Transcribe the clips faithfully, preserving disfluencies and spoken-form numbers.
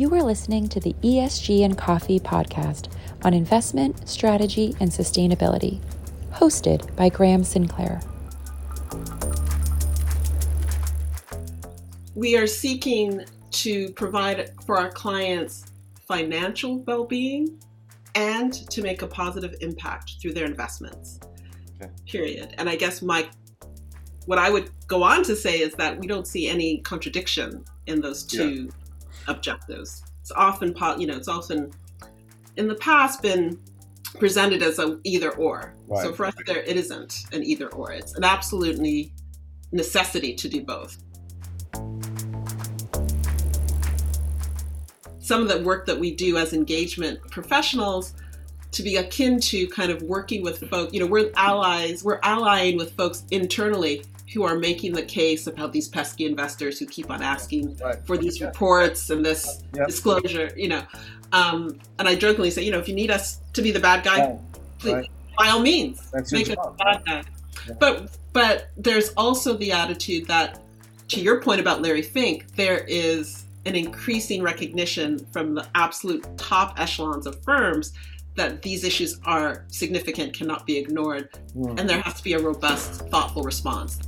You are listening to the E S G and Coffee podcast on investment, strategy, and sustainability, hosted by Graham Sinclair. We are seeking to provide for our clients financial well-being and to make a positive impact through their investments, okay. Period. And I guess my, what I would go on to say is that we don't see any contradiction in those two yeah. objectives. It's often, you know, it's often in the past been presented as an either or. Right. So for us, there it isn't an either or. It's an absolutely necessity to do both. Some of the work that we do as engagement professionals to be akin to kind of working with folks, you know, we're allies, we're allying with folks internally who are making the case about these pesky investors who keep on asking right. for these yeah. reports and this yep. disclosure, you know. Um, and I jokingly say, you know, if you need us to be the bad guy, yeah. please, right. by all means, that's make us the bad guy. Yeah. But, but there's also the attitude that, to your point about Larry Fink, there is an increasing recognition from the absolute top echelons of firms that these issues are significant, cannot be ignored, mm. and there has to be a robust, thoughtful response.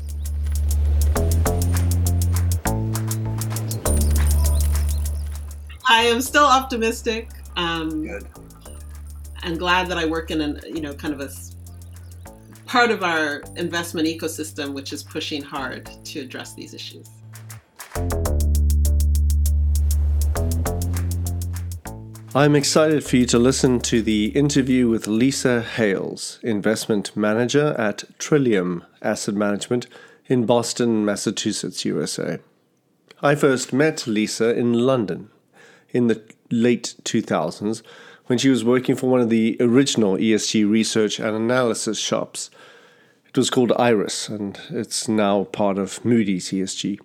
I am still optimistic. Um, Good. I'm glad that I work in an, you know, kind of a part of our investment ecosystem, which is pushing hard to address these issues. I'm excited for you to listen to the interview with Lisa Hayles, investment manager at Trillium Asset Management in Boston, Massachusetts, U S A. I first met Lisa in London in the late two thousands when she was working for one of the original E S G research and analysis shops. It was called EIRIS, and it's now part of Moody's E S G.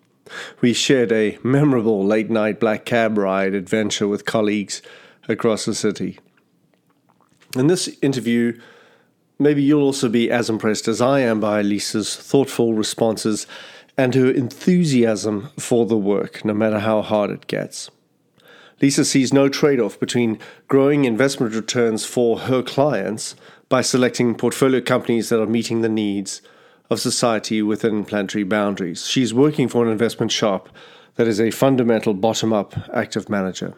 We shared a memorable late-night black cab ride adventure with colleagues across the city. In this interview, maybe you'll also be as impressed as I am by Lisa's thoughtful responses and her enthusiasm for the work, no matter how hard it gets. Lisa sees no trade-off between growing investment returns for her clients by selecting portfolio companies that are meeting the needs of society within planetary boundaries. She's working for an investment shop that is a fundamental bottom-up active manager.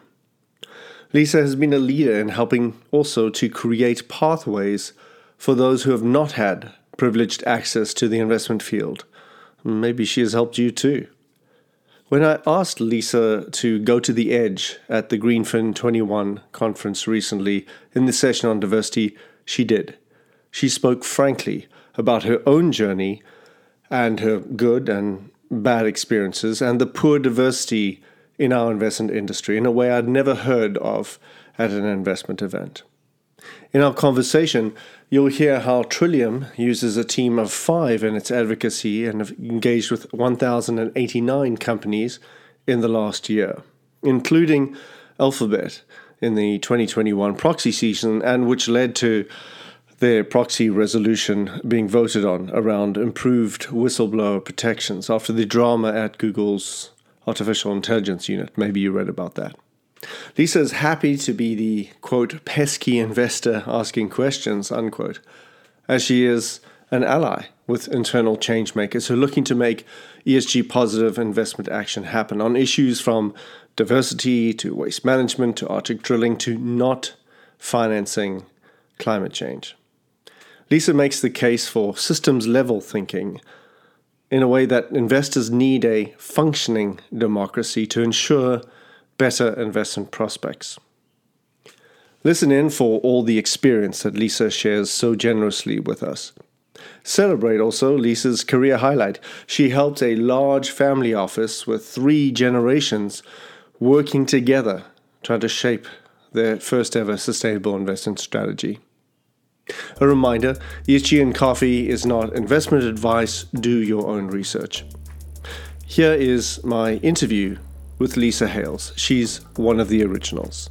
Lisa has been a leader in helping also to create pathways for those who have not had privileged access to the investment field. Maybe she has helped you too. When I asked Lisa to go to the edge at the GreenFin twenty-one conference recently in the session on diversity, she did. She spoke frankly about her own journey and her good and bad experiences and the poor diversity in our investment industry in a way I'd never heard of at an investment event. In our conversation, you'll hear how Trillium uses a team of five in its advocacy and have engaged with one thousand eighty-nine companies in the last year, including Alphabet in the twenty twenty-one proxy season, and which led to their proxy resolution being voted on around improved whistleblower protections after the drama at Google's artificial intelligence unit. Maybe you read about that. Lisa is happy to be the, quote, pesky investor asking questions, unquote, as she is an ally with internal change makers who are looking to make E S G positive investment action happen on issues from diversity to waste management to Arctic drilling to not financing climate change. Lisa makes the case for systems-level thinking in a way that investors need a functioning democracy to ensure better investment prospects. Listen in for all the experience that Lisa shares so generously with us. Celebrate also Lisa's career highlight. She helped a large family office with three generations working together, trying to shape their first ever sustainable investment strategy. A reminder, E S G and Coffee is not investment advice. Do your own research. Here is my interview with Lisa Hayles. She's one of the originals.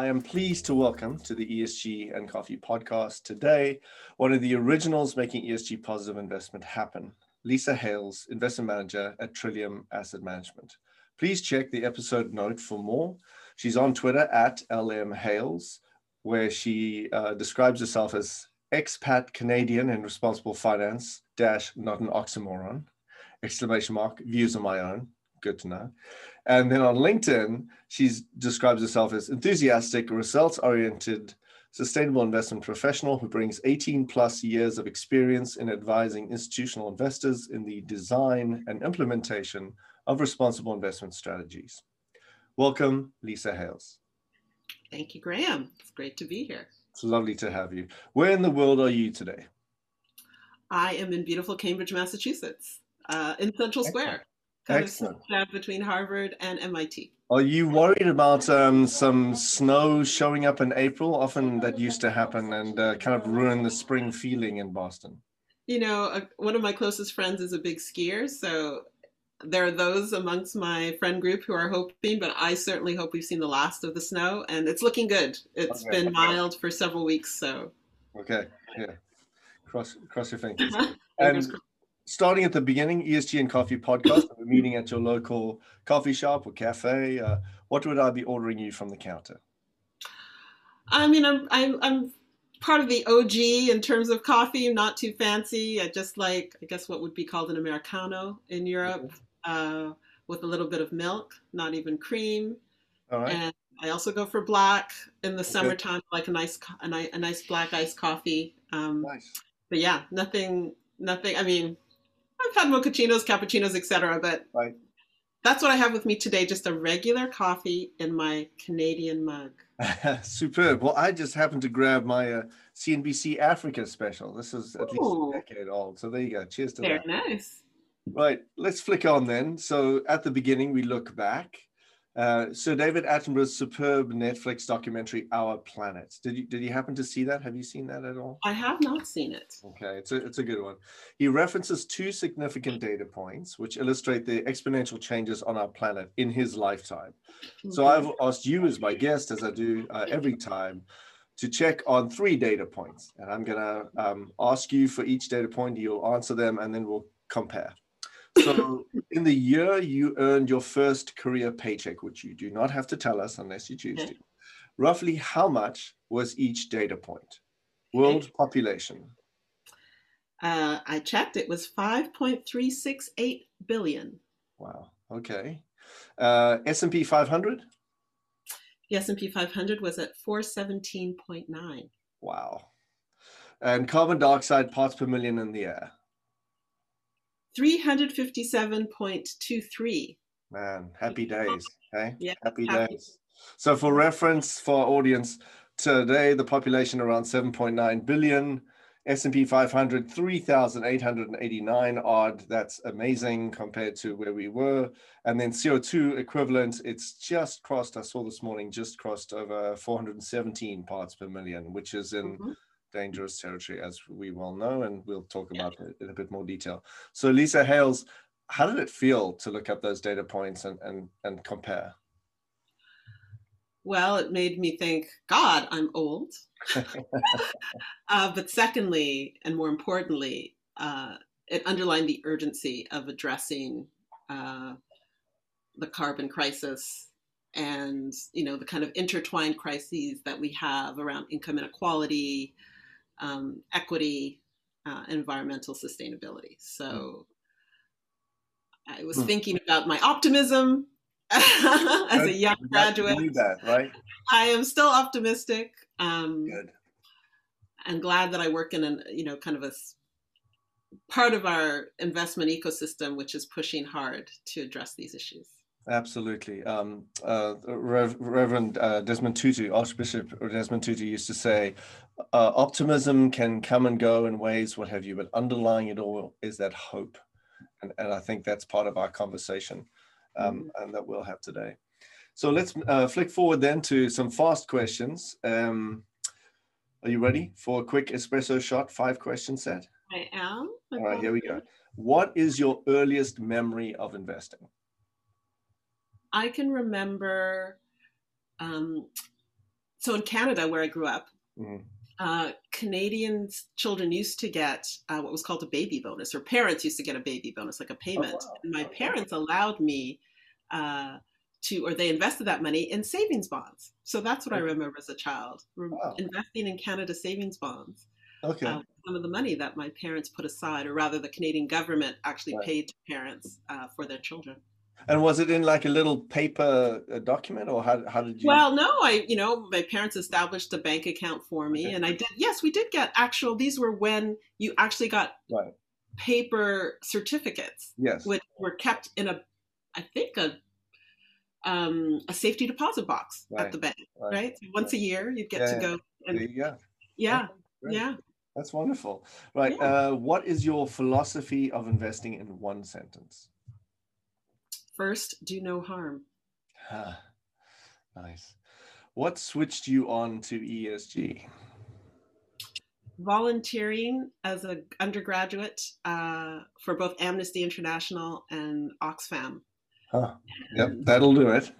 I am pleased to welcome to the E S G and Coffee podcast today, one of the originals making E S G positive investment happen, Lisa Hayles, investment manager at Trillium Asset Management. Please check the episode note for more. She's on Twitter at L M Hayles, where she uh, describes herself as expat Canadian in responsible finance, dash, not an oxymoron, exclamation mark, views of my own, good to know. And then on LinkedIn, she describes herself as enthusiastic, results-oriented, sustainable investment professional who brings eighteen plus years of experience in advising institutional investors in the design and implementation of responsible investment strategies. Welcome, Lisa Hayles. Thank you, Graham. It's great to be here. It's lovely to have you. Where in the world are you today? I am in beautiful Cambridge, Massachusetts, uh, in Central Excellent. Square, kind Excellent. of smack between Harvard and M I T. Are you worried about um, some snow showing up in April? Often that used to happen and uh, kind of ruin the spring feeling in Boston. You know, uh, one of my closest friends is a big skier, so there are those amongst my friend group who are hoping, but I certainly hope we've seen the last of the snow, and it's looking good. It's okay. been mild for several weeks, so. Okay, yeah. Cross cross your fingers. And starting at the beginning, E S G and Coffee podcast, we're meeting at your local coffee shop or cafe. Uh, what would I be ordering you from the counter? I mean, I'm I'm I'm part of the O G in terms of coffee, not too fancy. I just like, I guess, what would be called an Americano in Europe. Mm-hmm. Uh, with a little bit of milk, not even cream. All right. And I also go for black in the summertime, like a nice, a nice, a nice black iced coffee. Um, nice. But yeah, nothing, nothing. I mean, I've had mochaccinos, cappuccinos, et cetera. But right. that's what I have with me today, just a regular coffee in my Canadian mug. Superb. Well, I just happened to grab my uh, C N B C Africa special. This is at Ooh. least a decade old. So there you go. Cheers to Very that. Very nice. Right, let's flick on then. So at the beginning, we look back. Uh, Sir David Attenborough's superb Netflix documentary, Our Planet. Did you did you happen to see that? Have you seen that at all? I have not seen it. Okay, it's a, it's a good one. He references two significant data points which illustrate the exponential changes on our planet in his lifetime. Okay. So I've asked you as my guest, as I do uh, every time, to check on three data points. And I'm gonna um, ask you for each data point, you'll answer them, and then we'll compare. So in the year you earned your first career paycheck, which you do not have to tell us unless you choose okay. to, roughly how much was each data point? World okay. population. Uh, I checked. It was five point three six eight billion. Wow. Okay. Uh, S and P five hundred? The S and P five hundred was at four seventeen point nine. Wow. And carbon dioxide parts per million in the air? three fifty-seven point two three. Man, happy days, okay? Yeah, happy, happy days. So for reference for our audience, today the population around seven point nine billion, S and P five hundred, three thousand eight hundred eighty-nine odd. That's amazing compared to where we were. And then C O two equivalent, it's just crossed, I saw this morning, just crossed over four hundred seventeen parts per million, which is in mm-hmm. dangerous territory, as we well know, and we'll talk about it in a bit more detail. So Lisa Hayles, how did it feel to look up those data points and, and, and compare? Well, it made me think, God, I'm old. uh, but secondly, and more importantly, uh, it underlined the urgency of addressing uh, the carbon crisis and, you know, the kind of intertwined crises that we have around income inequality, Um, equity, uh, environmental sustainability. So I was thinking about my optimism as a young graduate. You that, right? I am still optimistic. Um, Good. I'm glad that I work in an, you know, kind of a part of our investment ecosystem, which is pushing hard to address these issues. Absolutely. Um, uh, Rev- Reverend uh, Desmond Tutu, Archbishop Desmond Tutu used to say, uh, optimism can come and go in waves, what have you, but underlying it all is that hope. And, and I think that's part of our conversation um, mm-hmm. and that we'll have today. So let's uh, flick forward then to some fast questions. Um, are you ready for a quick espresso shot, five question set? I am. I all right, here we go. What is your earliest memory of investing? I can remember um, so in Canada, where I grew up, mm-hmm. uh, Canadian children used to get uh, what was called a baby bonus, or parents used to get a baby bonus, like a payment. Oh, wow. And my okay. parents allowed me uh, to, or they invested that money in savings bonds. So that's what okay. I remember as a child, Rem- wow. investing in Canada savings bonds. Okay. Uh, some of the money that my parents put aside, or rather the Canadian government actually right. paid to parents uh, for their children. And was it in like a little paper uh, document, or how how did you? Well, no, I, you know, my parents established a bank account for me, okay. and I did, yes, we did get actual, these were when you actually got right. paper certificates, yes, which were kept in a, I think a, um, a safety deposit box right. at the bank, right? right? So once right. a year you'd get yeah, to go. And, there you go. Yeah. Okay. Great. Yeah. That's wonderful. Right. Yeah. Uh, what is your philosophy of investing in one sentence? First, do no harm. Huh. Nice. What switched you on to E S G? Volunteering as an undergraduate uh, for both Amnesty International and Oxfam. Huh. Yep, that'll do it.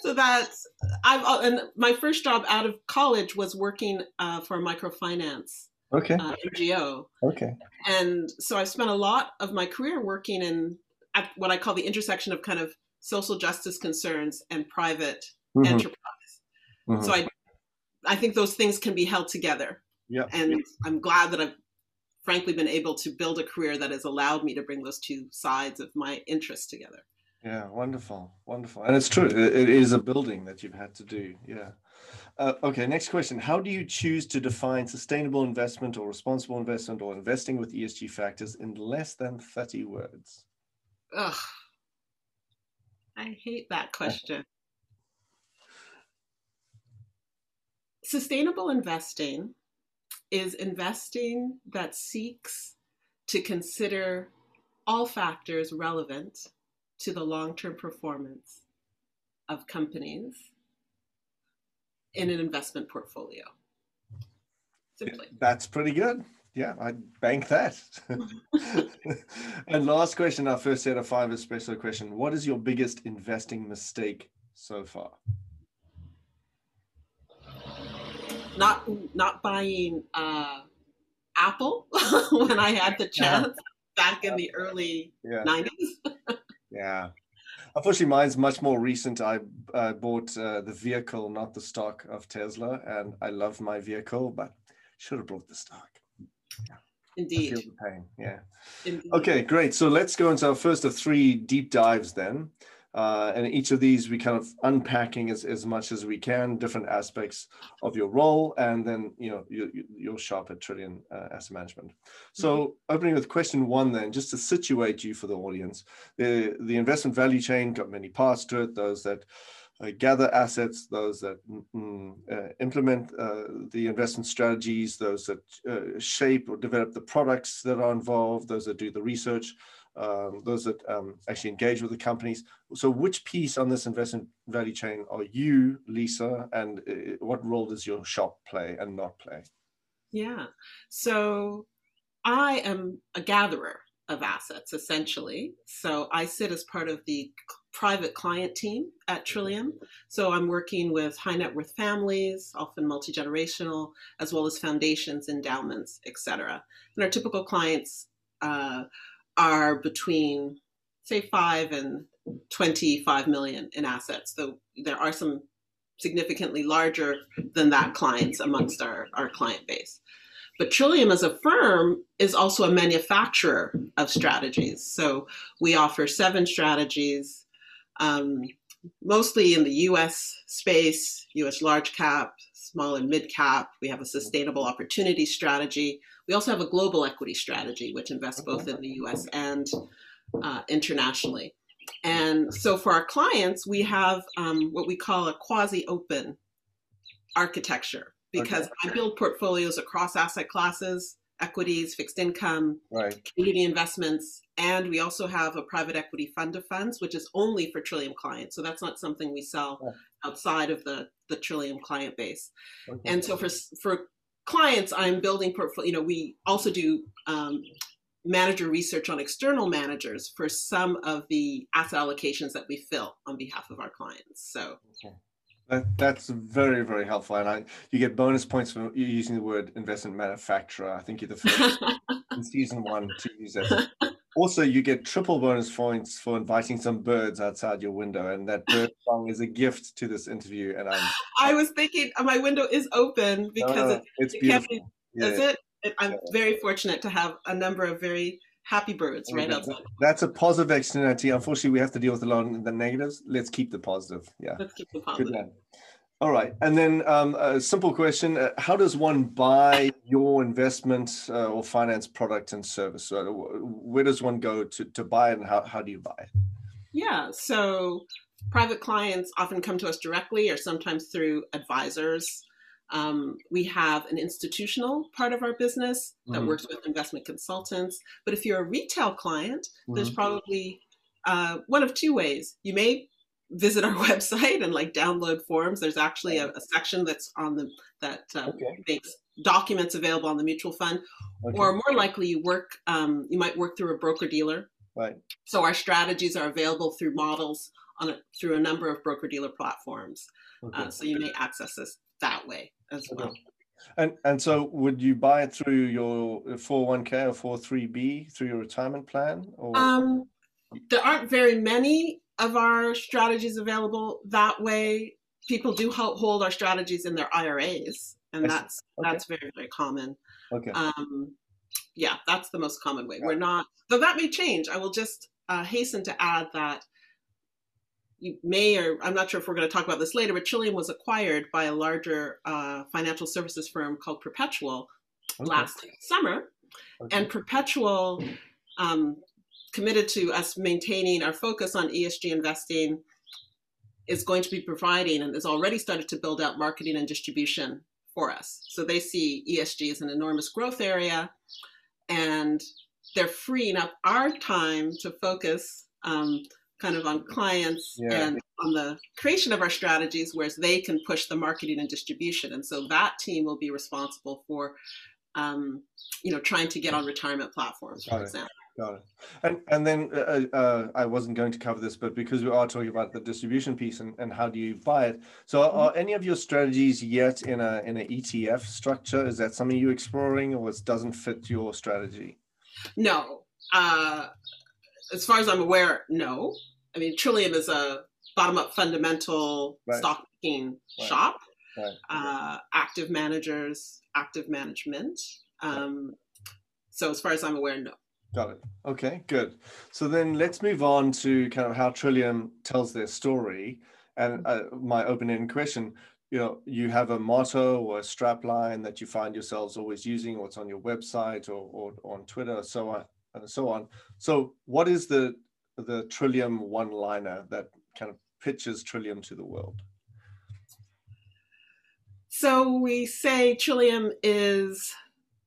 So that's, I've, and my first job out of college was working uh, for a microfinance okay. uh, N G O. Okay. And so I've spent a lot of my career working in at what I call the intersection of kind of social justice concerns and private mm-hmm. enterprise. Mm-hmm. So I, I think those things can be held together. Yeah. And I'm glad that I've frankly been able to build a career that has allowed me to bring those two sides of my interests together. Yeah, wonderful, wonderful. And it's true, it is a building that you've had to do, yeah. Uh, okay, next question. How do you choose to define sustainable investment or responsible investment or investing with E S G factors in less than thirty words? Ugh, I hate that question. Sustainable investing is investing that seeks to consider all factors relevant to the long-term performance of companies in an investment portfolio. Simply. That's pretty good. Yeah, I'd bank that. And last question, our first set of five is special question. What is your biggest investing mistake so far? Not not buying uh, Apple when I had the chance yeah. back in the early yeah. nineties. Yeah. Unfortunately, mine's much more recent. I uh, bought uh, the vehicle, not the stock of Tesla, and I love my vehicle, but should have bought the stock. Yeah. Indeed. I feel the pain. Yeah. Indeed. Okay, great. So let's go into our first of three deep dives then. Uh, and each of these, we kind of unpacking as, as much as we can, different aspects of your role, and then, you know, you, you, you're sharp at Trillium uh, Asset Management. So mm-hmm. opening with question one then, just to situate you for the audience, the, the investment value chain got many parts to it, those that uh, gather assets, those that mm, uh, implement uh, the investment strategies, those that uh, shape or develop the products that are involved, those that do the research, Um, those that um, actually engage with the companies. So which piece on this investment value chain are you, Lisa, and uh, what role does your shop play and not play? Yeah, so I am a gatherer of assets, essentially. So I sit as part of the private client team at Trillium. So I'm working with high net worth families, often multi-generational, as well as foundations, endowments, et cetera. And our typical clients uh, are between, say, five and twenty-five million in assets. So there are some significantly larger than that clients amongst our, our client base. But Trillium as a firm is also a manufacturer of strategies. So we offer seven strategies, um, mostly in the U S space, U S large cap, small and mid cap. We have a sustainable opportunity strategy. We also have a global equity strategy, which invests both in the U S and uh, internationally. And so for our clients, we have um, what we call a quasi-open architecture, because okay. I build portfolios across asset classes, equities, fixed income, right. community investments, and we also have a private equity fund of funds, which is only for Trillium clients. So that's not something we sell outside of the, the Trillium client base. Okay. And so for for clients, I'm building portfolio, you know, we also do um, manager research on external managers for some of the asset allocations that we fill on behalf of our clients. So okay. That's very, very helpful. And I, you get bonus points for using the word investment manufacturer. I think you're the first in season one to use that. Also, you get triple bonus points for inviting some birds outside your window. And that bird song is a gift to this interview. And I'm, I was thinking my window is open because no, no, it's it beautiful. Can't be, yeah. Is it? I'm yeah. very fortunate to have a number of very happy birds right mm-hmm. outside. That's a positive externality. Unfortunately, we have to deal with a lot of the negatives. Let's keep the positive. Yeah. Let's keep the positive. Good. All right. And then um, a simple question. Uh, how does one buy your investment uh, or finance product and service? So where does one go to, to buy it, and how, how do you buy it? Yeah. So private clients often come to us directly or sometimes through advisors. Um, we have an institutional part of our business that mm-hmm. works with investment consultants. But if you're a retail client, mm-hmm. there's probably uh, one of two ways. You may visit our website and like download forms. There's actually a, a section that's on the that um, okay. makes documents available on the mutual fund. Okay. Or more likely, you work. Um, you might work through a broker dealer. Right. So our strategies are available through models on a, through a number of broker dealer platforms. Okay. Uh, so you may access this that way as well. Okay. And and so would you buy it through your four oh one k or four oh three b through your retirement plan? Or? Um, there aren't very many of our strategies available that way. People do hold our strategies in their I R As, and that's okay. that's very, very common. Okay. Um, yeah, that's the most common way. Yeah. We're not, though that may change. I will just uh, hasten to add that you may, or I'm not sure if we're going to talk about this later, but Trillium was acquired by a larger uh, financial services firm called Perpetual okay. last summer. Okay. And Perpetual um, committed to us maintaining our focus on E S G investing, is going to be providing and has already started to build out marketing and distribution for us. So they see E S G as an enormous growth area, and they're freeing up our time to focus um, kind of on clients yeah. and on the creation of our strategies, whereas they can push the marketing and distribution. And so that team will be responsible for, um, you know, trying to get on retirement platforms, for example. Got it. And, and then uh, uh, I wasn't going to cover this, but because we are talking about the distribution piece and, and how do you buy it. So are, are any of your strategies yet in a in an E T F structure? Is that something you're exploring, or it doesn't fit your strategy? No. Uh, as far as I'm aware, no. I mean, Trillium is a bottom-up fundamental right. stock picking right. shop, right. Uh, active managers, active management. Um, right. So as far as I'm aware, no. Got it. Okay, good. So then let's move on to kind of how Trillium tells their story. And uh, my open-ended question, you know, you have a motto or a strap line that you find yourselves always using, or it's on your website or, or on Twitter, so on and so on. So what is the the Trillium one-liner that kind of pitches Trillium to the world? So we say Trillium is,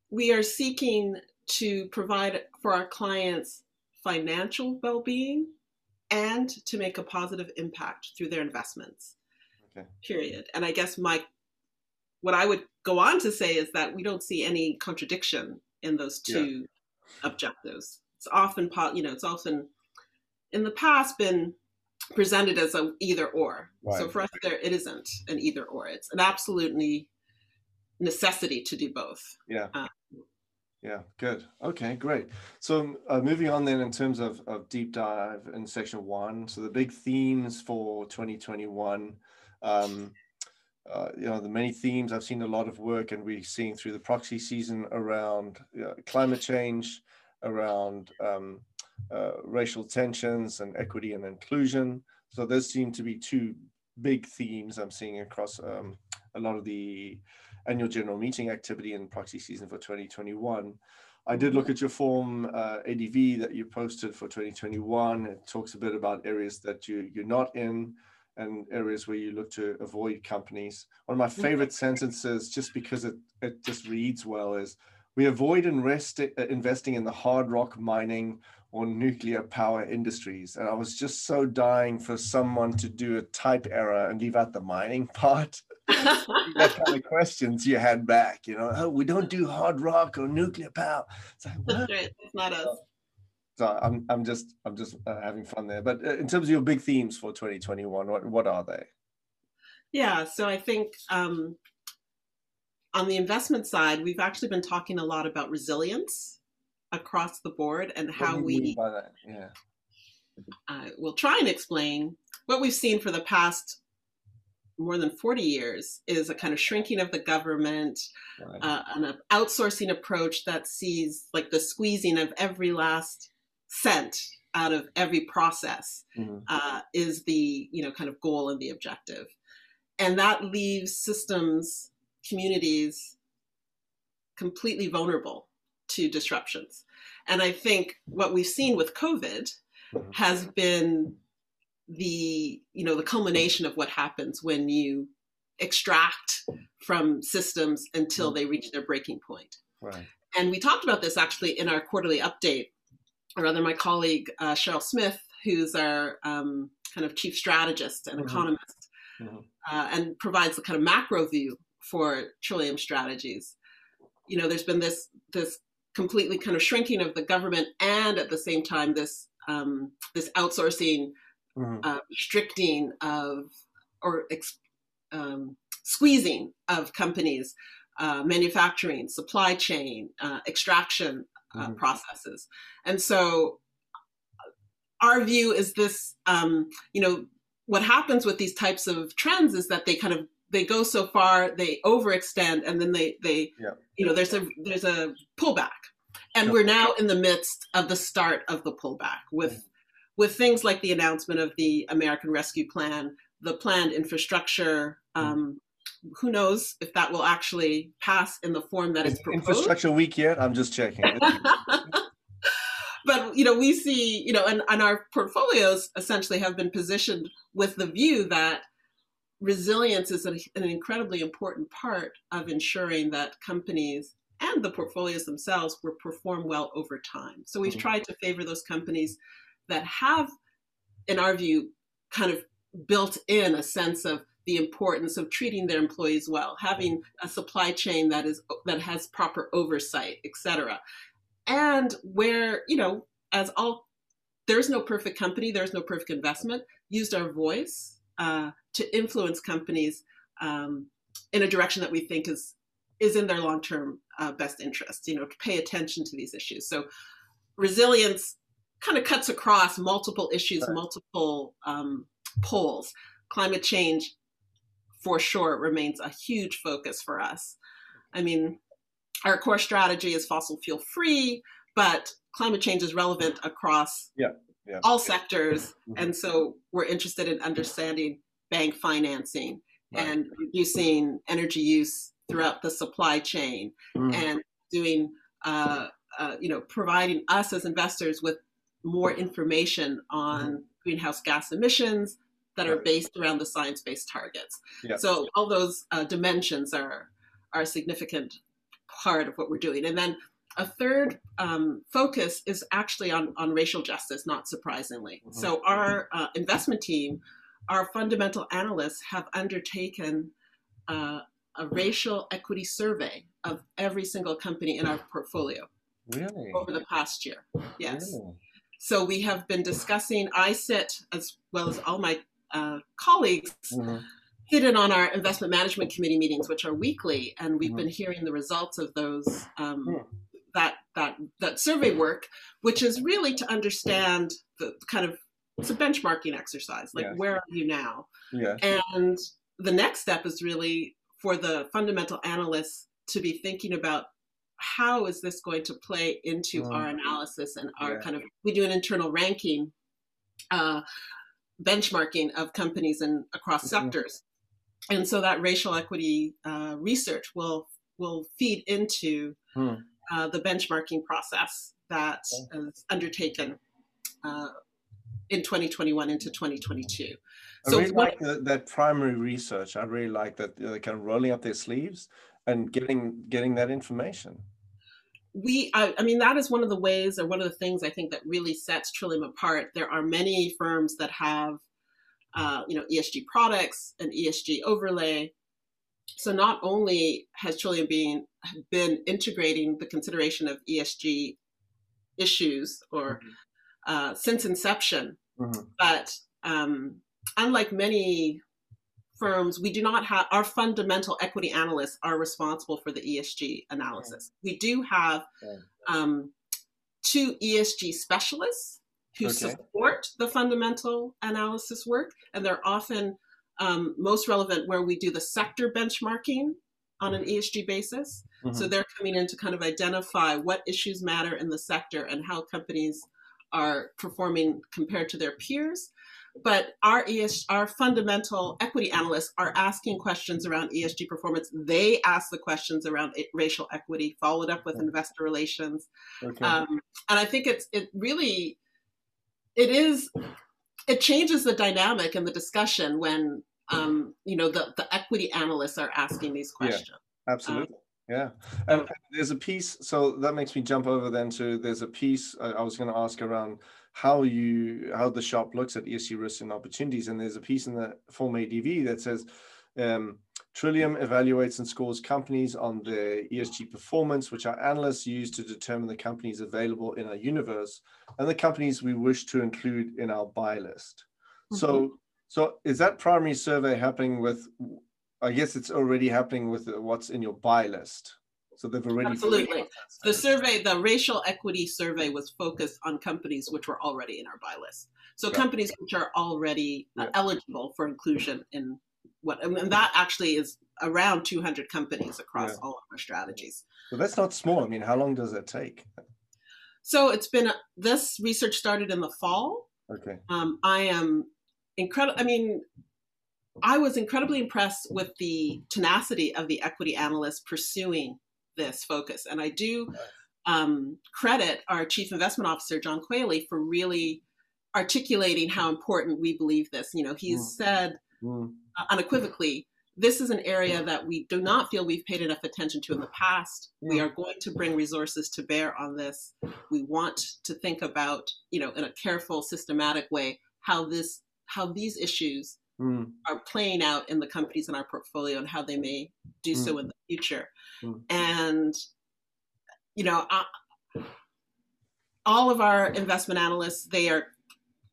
we are seeking to provide for our clients financial well-being and to make a positive impact through their investments, okay. period. And I guess my, what I would go on to say is that we don't see any contradiction in those two yeah. objectives. It's often, you know, it's often in the past been presented as an either or. Right. So for us there, it isn't an either or. It's an absolutely necessity to do both. Yeah. Um, Yeah, good. Okay, great. So uh, moving on then in terms of, of deep dive in section one, so the big themes for twenty twenty-one, um, uh, you know, the many themes, I've seen a lot of work, and we're seeing through the proxy season around uh, climate change, around um, uh, racial tensions and equity and inclusion. So those seem to be two big themes I'm seeing across um, a lot of the annual general meeting activity and proxy season for twenty twenty-one. I did look at your form uh, A D V that you posted for twenty twenty-one. It talks a bit about areas that you, you're not in and areas where you look to avoid companies. One of my favorite sentences, just because it, it just reads well, is we avoid invest, investing in the hard rock mining or nuclear power industries. And I was just so dying for someone to do a type error and leave out the mining part. That kind of questions you had back, you know, oh, we don't do hard rock or nuclear power. It's like, what? That's right. It's not us. So I'm, I'm just, I'm just uh, having fun there. But uh, in terms of your big themes for twenty twenty-one, what, what are they? Yeah, so I think um, on the investment side, we've actually been talking a lot about resilience across the board and what how we, we by that? Yeah. Uh, we'll try and explain what we've seen for the past more than forty years is a kind of shrinking of the government, right. uh, an outsourcing approach that sees like the squeezing of every last cent out of every process mm-hmm. uh, is the, you know, kind of goal and the objective. And that leaves systems, communities completely vulnerable to disruptions. And I think what we've seen with COVID has been the, you know, the culmination of what happens when you extract from systems until they reach their breaking point. Right. And we talked about this actually in our quarterly update, or rather my colleague, uh, Cheryl Smith, who's our um, kind of chief strategist and economist, mm-hmm. Mm-hmm. Uh, and provides the kind of macro view for Trillium strategies. You know, there's been this this completely kind of shrinking of the government, and at the same time, this um, this outsourcing, mm-hmm. uh, restricting of or ex- um, squeezing of companies, uh, manufacturing, supply chain, uh, extraction uh, mm-hmm. processes. And so, our view is this. Um, you know. What happens with these types of trends is that they kind of, they go so far, they overextend, and then they, they yeah. you know, there's a there's a pullback. And yeah. we're now in the midst of the start of the pullback with, yeah. with things like the announcement of the American Rescue Plan, the planned infrastructure. Um, yeah. Who knows if that will actually pass in the form that is it's proposed. Infrastructure week yet? I'm just checking. But, you know, we see, you know, and, and our portfolios essentially have been positioned with the view that resilience is an, an incredibly important part of ensuring that companies and the portfolios themselves will perform well over time. So we've mm-hmm. tried to favor those companies that have, in our view, kind of built in a sense of the importance of treating their employees well, having a supply chain that is that has proper oversight, et cetera. And where, you know, as all, there's no perfect company, there's no perfect investment, used our voice uh, to influence companies um, in a direction that we think is is in their long-term uh, best interest, you know, to pay attention to these issues. So resilience kind of cuts across multiple issues, right. multiple um, poles. Climate change, for sure, remains a huge focus for us. I mean, our core strategy is fossil fuel free, but climate change is relevant across yeah, yeah. all sectors. Mm-hmm. And so we're interested in understanding bank financing right. and reducing energy use throughout the supply chain mm-hmm. and doing, uh, uh, you know, providing us as investors with more information on mm-hmm. greenhouse gas emissions that are based around the science-based targets. Yeah. So all those uh, dimensions are, are significant part of what we're doing. And then a third um, focus is actually on, on racial justice, not surprisingly. Mm-hmm. So our uh, investment team, our fundamental analysts have undertaken uh, a racial equity survey of every single company in our portfolio really? over the past year. Yes. Really? So we have been discussing, I sit as well as all my uh, colleagues, mm-hmm. hidden on our investment management committee meetings, which are weekly, and we've mm-hmm. been hearing the results of those um, yeah. that that that survey work, which is really to understand the kind of it's a benchmarking exercise, like yeah. where are you now? Yeah. And the next step is really for the fundamental analysts to be thinking about how is this going to play into mm-hmm. our analysis and our yeah. kind of we do an internal ranking, uh, benchmarking of companies and across mm-hmm. sectors. And so that racial equity uh, research will will feed into hmm. uh, the benchmarking process that okay. is undertaken uh, in twenty twenty-one into twenty twenty-two. I so really like the, that primary research. I really like that they're kind of rolling up their sleeves and getting getting that information. We, I, I mean, that is one of the ways or one of the things I think that really sets Trillium apart. There are many firms that have Uh, you know, E S G products and E S G overlay. So not only has Trillium been, been integrating the consideration of E S G issues or mm-hmm. uh, since inception, mm-hmm. but um, unlike many firms, we do not have, our fundamental equity analysts are responsible for the E S G analysis. Okay. We do have okay. um, two E S G specialists who okay. support the fundamental analysis work, and they're often um, most relevant where we do the sector benchmarking on an E S G basis. Mm-hmm. So they're coming in to kind of identify what issues matter in the sector and how companies are performing compared to their peers. But our E S G, our fundamental equity analysts are asking questions around E S G performance. They ask the questions around racial equity, followed up with okay. investor relations. Okay. Um, and I think it's it really, it is, it changes the dynamic and the discussion when, um, you know, the, the equity analysts are asking these questions. Yeah, absolutely. Um, Yeah, and there's a piece, so that makes me jump over then to, there's a piece I was going to ask around how you, how the shop looks at E S G risks and opportunities, and there's a piece in the Form A D V that says, um, Trillium evaluates and scores companies on their E S G performance, which our analysts use to determine the companies available in our universe and the companies we wish to include in our buy list. Mm-hmm. So, so is that primary survey happening with, I guess it's already happening with what's in your buy list. So they've already- Absolutely. The survey, the racial equity survey was focused on companies which were already in our buy list. So right. companies which are already yeah. eligible for inclusion in what, and that actually is around two hundred companies across yeah. all of our strategies. Well, that's not small. I mean, how long does that take? So it's been, this research started in the fall. Okay. Um, I am incredible, I mean, I was incredibly impressed with the tenacity of the equity analysts pursuing this focus. And I do um, credit our Chief Investment Officer, John Quayle, for really articulating how important we believe this. You know, he's mm. said mm. Uh, unequivocally, this is an area that we do not feel we've paid enough attention to in the past. Mm. We are going to bring resources to bear on this. We want to think about, you know, in a careful, systematic way, how this, how these issues Mm. are playing out in the companies in our portfolio and how they may do mm. so in the future. Mm. And, you know, I, all of our investment analysts, they are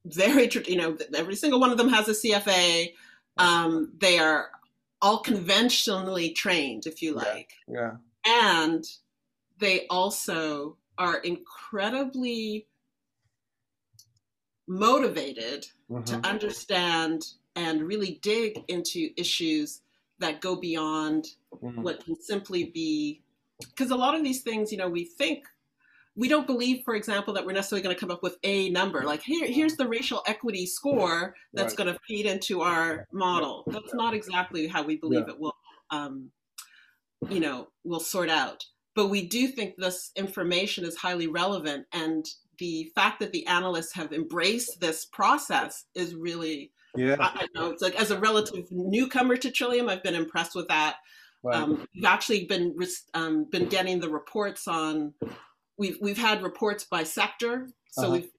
very, you know, every single one of them has a C F A. Um, they are all conventionally trained, if you like. Yeah. yeah. And they also are incredibly motivated mm-hmm. to understand and really dig into issues that go beyond mm-hmm. what can simply be, because a lot of these things, you know, we think, we don't believe, for example, that we're necessarily going to come up with a number, like here, here's the racial equity score that's right. going to feed into our model. That's not exactly how we believe yeah. it will, um, you know, will sort out. But we do think this information is highly relevant. And the fact that the analysts have embraced this process is really, yeah, I, I know it's like as a relative newcomer to Trillium, I've been impressed with that. Wow. Um, we've actually been um, been getting the reports on. We've we've had reports by sector, so uh-huh. we've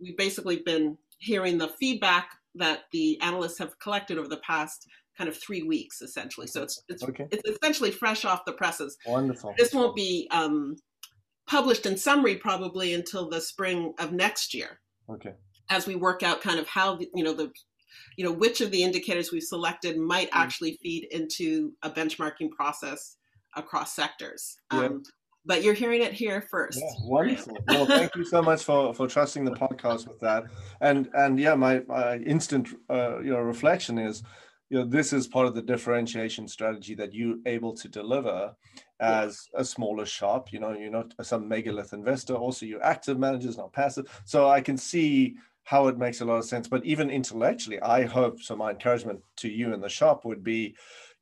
we've basically been hearing the feedback that the analysts have collected over the past kind of three weeks, essentially. So it's it's okay. it's essentially fresh off the presses. Wonderful. This won't be um, published in summary probably until the spring of next year. Okay. As we work out kind of how the, you know the. you know, which of the indicators we've selected might actually feed into a benchmarking process across sectors. Um, yeah. But you're hearing it here first. Yeah, wonderful. Well, thank you so much for, for trusting the podcast with that. And, and yeah, my, my instant, uh, you know, reflection is, you know, this is part of the differentiation strategy that you're able to deliver as yeah. a smaller shop. You know, you're not some megalith investor. Also, you're active managers, not passive. So I can see how it makes a lot of sense, but even intellectually, I hope, so my encouragement to you in the shop would be,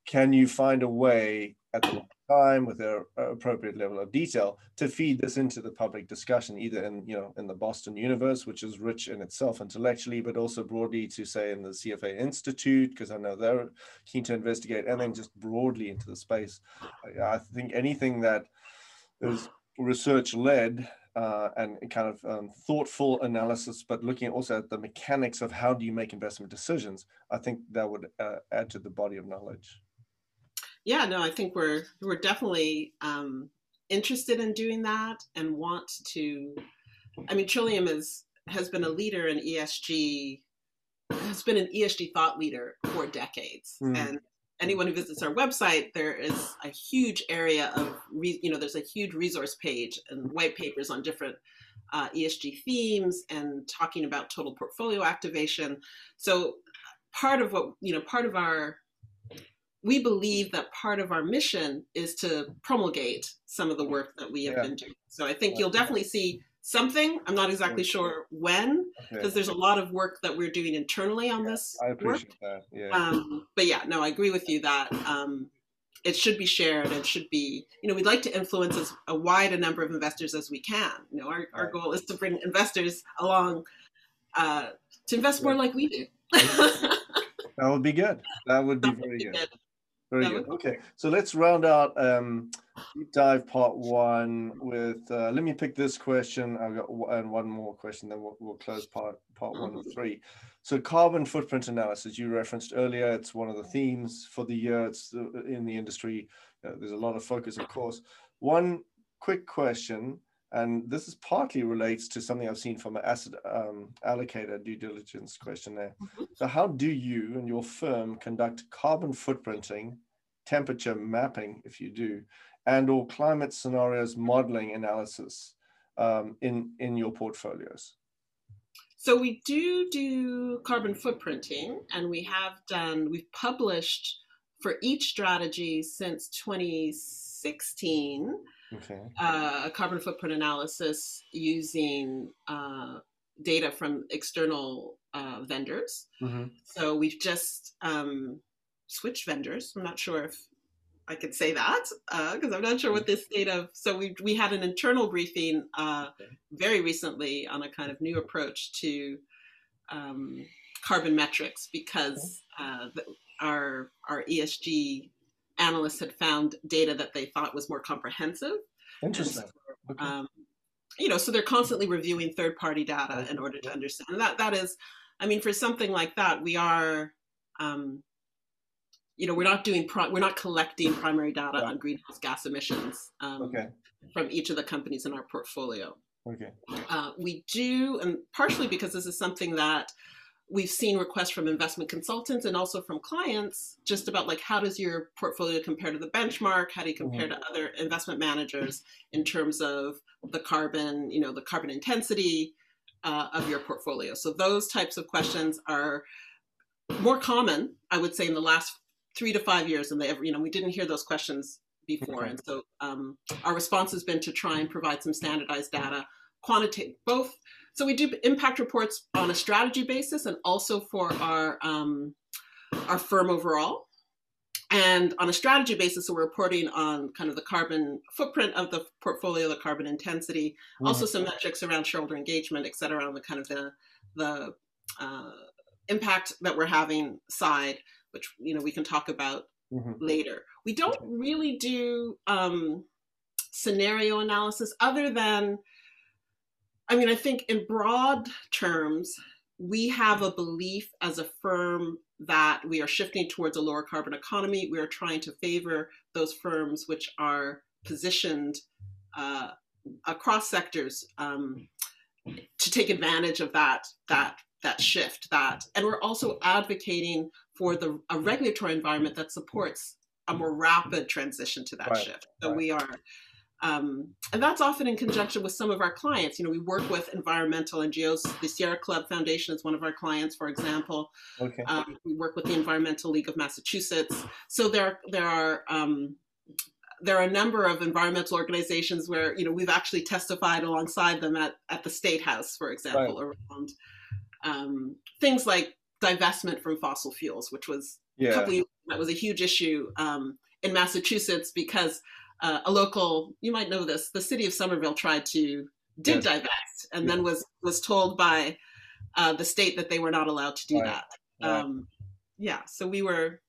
can you find a way at the time with the appropriate level of detail to feed this into the public discussion, either in, you know, in the Boston universe, which is rich in itself intellectually, but also broadly to say in the C F A Institute, because I know they're keen to investigate, and then just broadly into the space. I think anything that is research-led Uh, and kind of um, thoughtful analysis, but looking also at the mechanics of how do you make investment decisions, I think that would uh, add to the body of knowledge. Yeah, no, I think we're we're definitely um, interested in doing that and want to, I mean, Trillium is, has been a leader in E S G who's been an E S G thought leader for decades. Mm. And anyone who visits our website, there is a huge area of, re you know, there's a huge resource page and white papers on different uh, E S G themes and talking about total portfolio activation. So part of what, you know, part of our, we believe that part of our mission is to promulgate some of the work that we have yeah. been doing. So I think you'll definitely see something. I'm not exactly sure when, because okay. there's a lot of work that we're doing internally on yeah, this I appreciate work. That. Yeah. Um, but yeah, no, I agree with you that um, it should be shared and should be, you know, we'd like to influence as a wide a number of investors as we can. You know, our, right. our goal is to bring investors along uh, to invest more yeah. like we do. That would be good. That would be that very would be good. good. Very good. Okay, so let's round out um, deep dive part one with. Uh, let me pick this question. I've got one, one more question, then we'll, we'll close part part mm-hmm. one of three. So, carbon footprint analysis you referenced earlier. It's one of the themes for the year. It's in the industry. Uh, there's a lot of focus, of course. One quick question, and this is partly relates to something I've seen from an asset um, allocator due diligence questionnaire. Mm-hmm. So, how do you and your firm conduct carbon footprinting? Temperature mapping, if you do, and or climate scenarios modeling analysis um, in, in your portfolios? So we do do carbon footprinting, and we have done, we've published for each strategy since twenty sixteen, okay. uh, a carbon footprint analysis using uh, data from external uh, vendors. Mm-hmm. So we've just, um, switch vendors. I'm not sure if I could say that because uh, I'm not sure what this state of. So we we had an internal briefing uh, very recently on a kind of new approach to um, carbon metrics because uh, the, our our E S G analysts had found data that they thought was more comprehensive. Interesting. And, um, you know, so they're constantly reviewing third-party data in order to understand. And that that is, I mean, for something like that, we are. Um, You know, we're not doing, pro we're not collecting primary data yeah. on greenhouse gas emissions um, okay. from each of the companies in our portfolio. Okay. Uh, we do, and partially because this is something that we've seen requests from investment consultants and also from clients, just about like, how does your portfolio compare to the benchmark? How do you compare mm-hmm. to other investment managers in terms of the carbon, you know, the carbon intensity uh, of your portfolio? So those types of questions are more common, I would say, in the last three to five years and they ever, you know, we didn't hear those questions before. Okay. And so um, our response has been to try and provide some standardized data, quantitative both. So we do impact reports on a strategy basis and also for our, um, our firm overall. And on a strategy basis, so we're reporting on kind of the carbon footprint of the portfolio, the carbon intensity, mm-hmm. also some metrics around shareholder engagement, et cetera, on the kind of the, the uh, impact that we're having side. Which you know we can talk about mm-hmm. later. We don't really do um, scenario analysis other than, I mean, I think in broad terms, we have a belief as a firm that we are shifting towards a lower carbon economy. We are trying to favor those firms which are positioned uh, across sectors um, to take advantage of that, that, that shift. That, and we're also advocating for the a regulatory environment that supports a more rapid transition to that right, shift. So right. we are, um, and that's often in conjunction with some of our clients. You know, we work with environmental N G Os. The Sierra Club Foundation is one of our clients, for example. Okay. Um, we work with the Environmental League of Massachusetts. So there, there are um, there are a number of environmental organizations where you know we've actually testified alongside them at at the State House, for example, right. around um, things like. Divestment from fossil fuels, which was yeah. a couple of years, that was a huge issue um, in Massachusetts because uh, a local, you might know this, the city of Somerville tried to did yes. divest and yeah. then was was told by uh, the state that they were not allowed to do right. that. Right. Um, yeah, so we were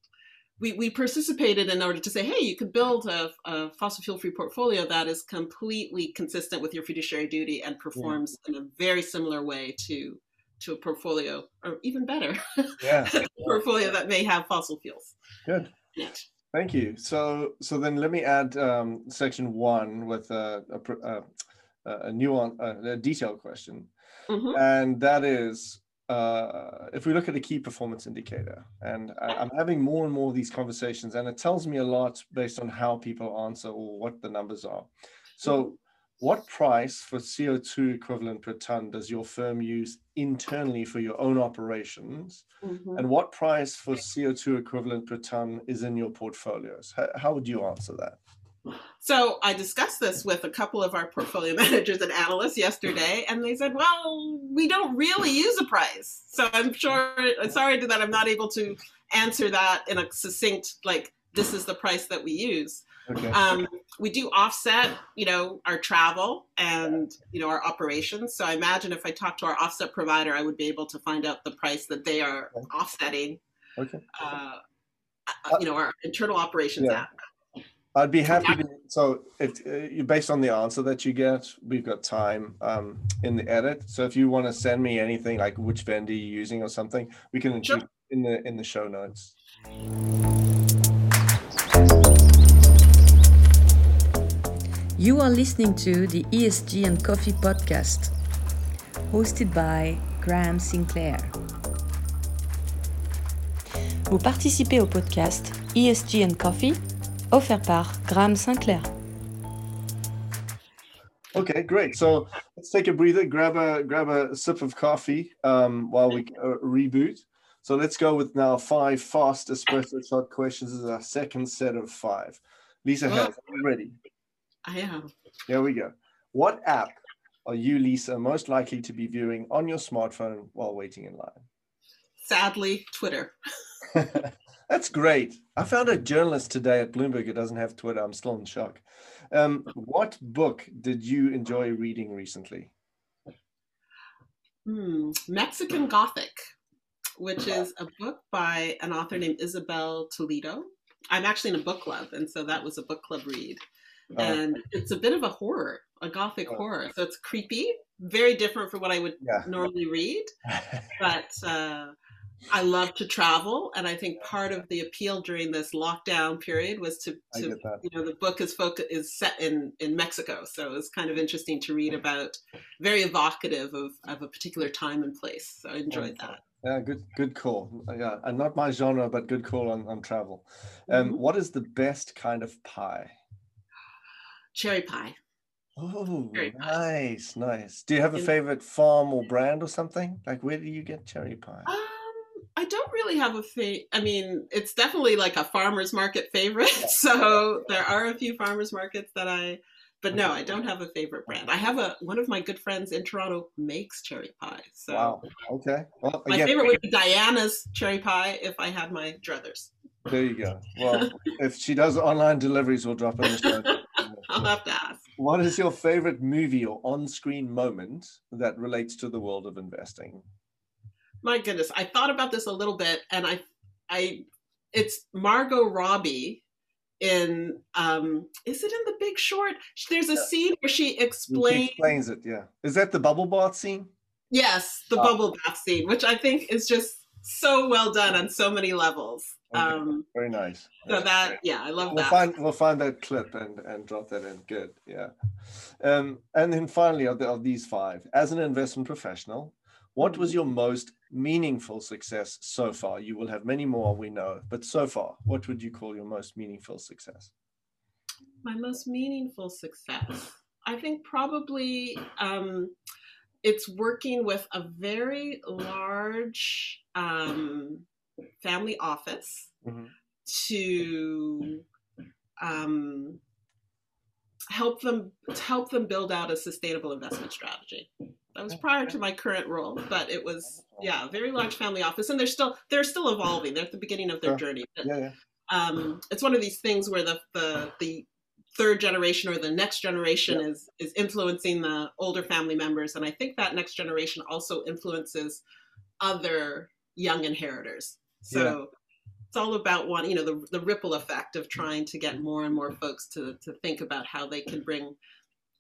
we we participated in order to say, hey, you could build a, a fossil fuel free portfolio that is completely consistent with your fiduciary duty and performs yeah. in a very similar way to. to a portfolio, or even better, yeah. a portfolio that may have fossil fuels. Good. Yeah. Thank you. So, so then let me add um, section one with a, a, a, a nuance, a, a detailed question, mm-hmm. and that is uh, if we look at a key performance indicator, and I, I'm having more and more of these conversations, and it tells me a lot based on how people answer or what the numbers are. So what price for C O two equivalent per ton does your firm use internally for your own operations? Mm-hmm. And what price for C O two equivalent per ton is in your portfolios? How, how would you answer that? So I discussed this with a couple of our portfolio managers and analysts yesterday, and they said, well, we don't really use a price. So I'm sure, sorry to that, I'm not able to answer that in a succinct, like, this is the price that we use. Okay. Um, we do offset, you know, our travel and, you know, our operations. So I imagine if I talk to our offset provider, I would be able to find out the price that they are okay. offsetting, okay. Uh, you know, our internal operations yeah. at. I'd be happy to, so if uh, based on the answer that you get, we've got time um, in the edit. So if you want to send me anything like which vendor you're using or something, we can include sure. in the in the show notes. You are listening to the E S G and Coffee podcast, hosted by Graham Sinclair. Vous participez au podcast E S G and Coffee, offert par Graham Sinclair. Okay, great. So let's take a breather, grab a grab a sip of coffee um, while we uh, reboot. So let's go with now five fast espresso shot questions. This is our second set of five. Lisa Hayles, are you ready? I am. Here we go. What app are you, Lisa, most likely to be viewing on your smartphone while waiting in line? Sadly, Twitter. That's great. I found a journalist today at Bloomberg who doesn't have Twitter. I'm still in shock. Um, what book did you enjoy reading recently? Hmm, Mexican Gothic, which is a book by an author named Isabel Toledo. I'm actually in a book club, and so that was a book club read. Oh. And it's a bit of a horror, a Gothic oh. horror. So it's creepy, very different from what I would yeah. normally read. But... Uh, I love to travel, and I think part of the appeal during this lockdown period was to, to you know, the book is focus is set in, in Mexico, so it was kind of interesting to read about, very evocative of, of a particular time and place. So I enjoyed that. Yeah, good, good call. Yeah, and not my genre, but good call on, on travel. Um, mm-hmm. What is the best kind of pie? Cherry pie. Oh, cherry nice, pie. nice. Do you have a favorite farm or brand or something? Like, where do you get cherry pie? Uh, I don't really have a fa- I mean, it's definitely like a farmer's market favorite. So there are a few farmer's markets that I, but no, I don't have a favorite brand. I have a, one of my good friends in Toronto makes cherry pie. So wow. Okay. Well, my again, favorite would be Diana's cherry pie if I had my druthers. There you go. Well, if she does online deliveries, we'll drop in the show. I'll have to ask. What is your favorite movie or on-screen moment that relates to the world of investing? My goodness, I thought about this a little bit, and I, I, it's Margot Robbie in, um, is it in The Big Short? There's a yeah. scene where she explains. She explains it, yeah. Is that the bubble bath scene? Yes, the oh. bubble bath scene, which I think is just so well done on so many levels. Okay. Um, Very nice. So that, yeah, I love we'll that. Find, we'll find that clip and, and drop that in. Good, yeah. Um, and then finally, of, the, of these five, as an investment professional, what was your most meaningful success so far? You will have many more, we know, but so far, what would you call your most meaningful success? My most meaningful success, I think probably um, it's working with a very large um, family office mm-hmm. to um, help them to help them build out a sustainable investment strategy. That was prior to my current role, but it was, yeah, a very large family office. And they're still, they're still evolving. They're at the beginning of their journey. But, yeah, yeah. Um, it's one of these things where the, the, the third generation or the next generation yeah. is, is influencing the older family members. And I think that next generation also influences other young inheritors. So yeah. it's all about one, you know, the, the ripple effect of trying to get more and more folks to, to think about how they can bring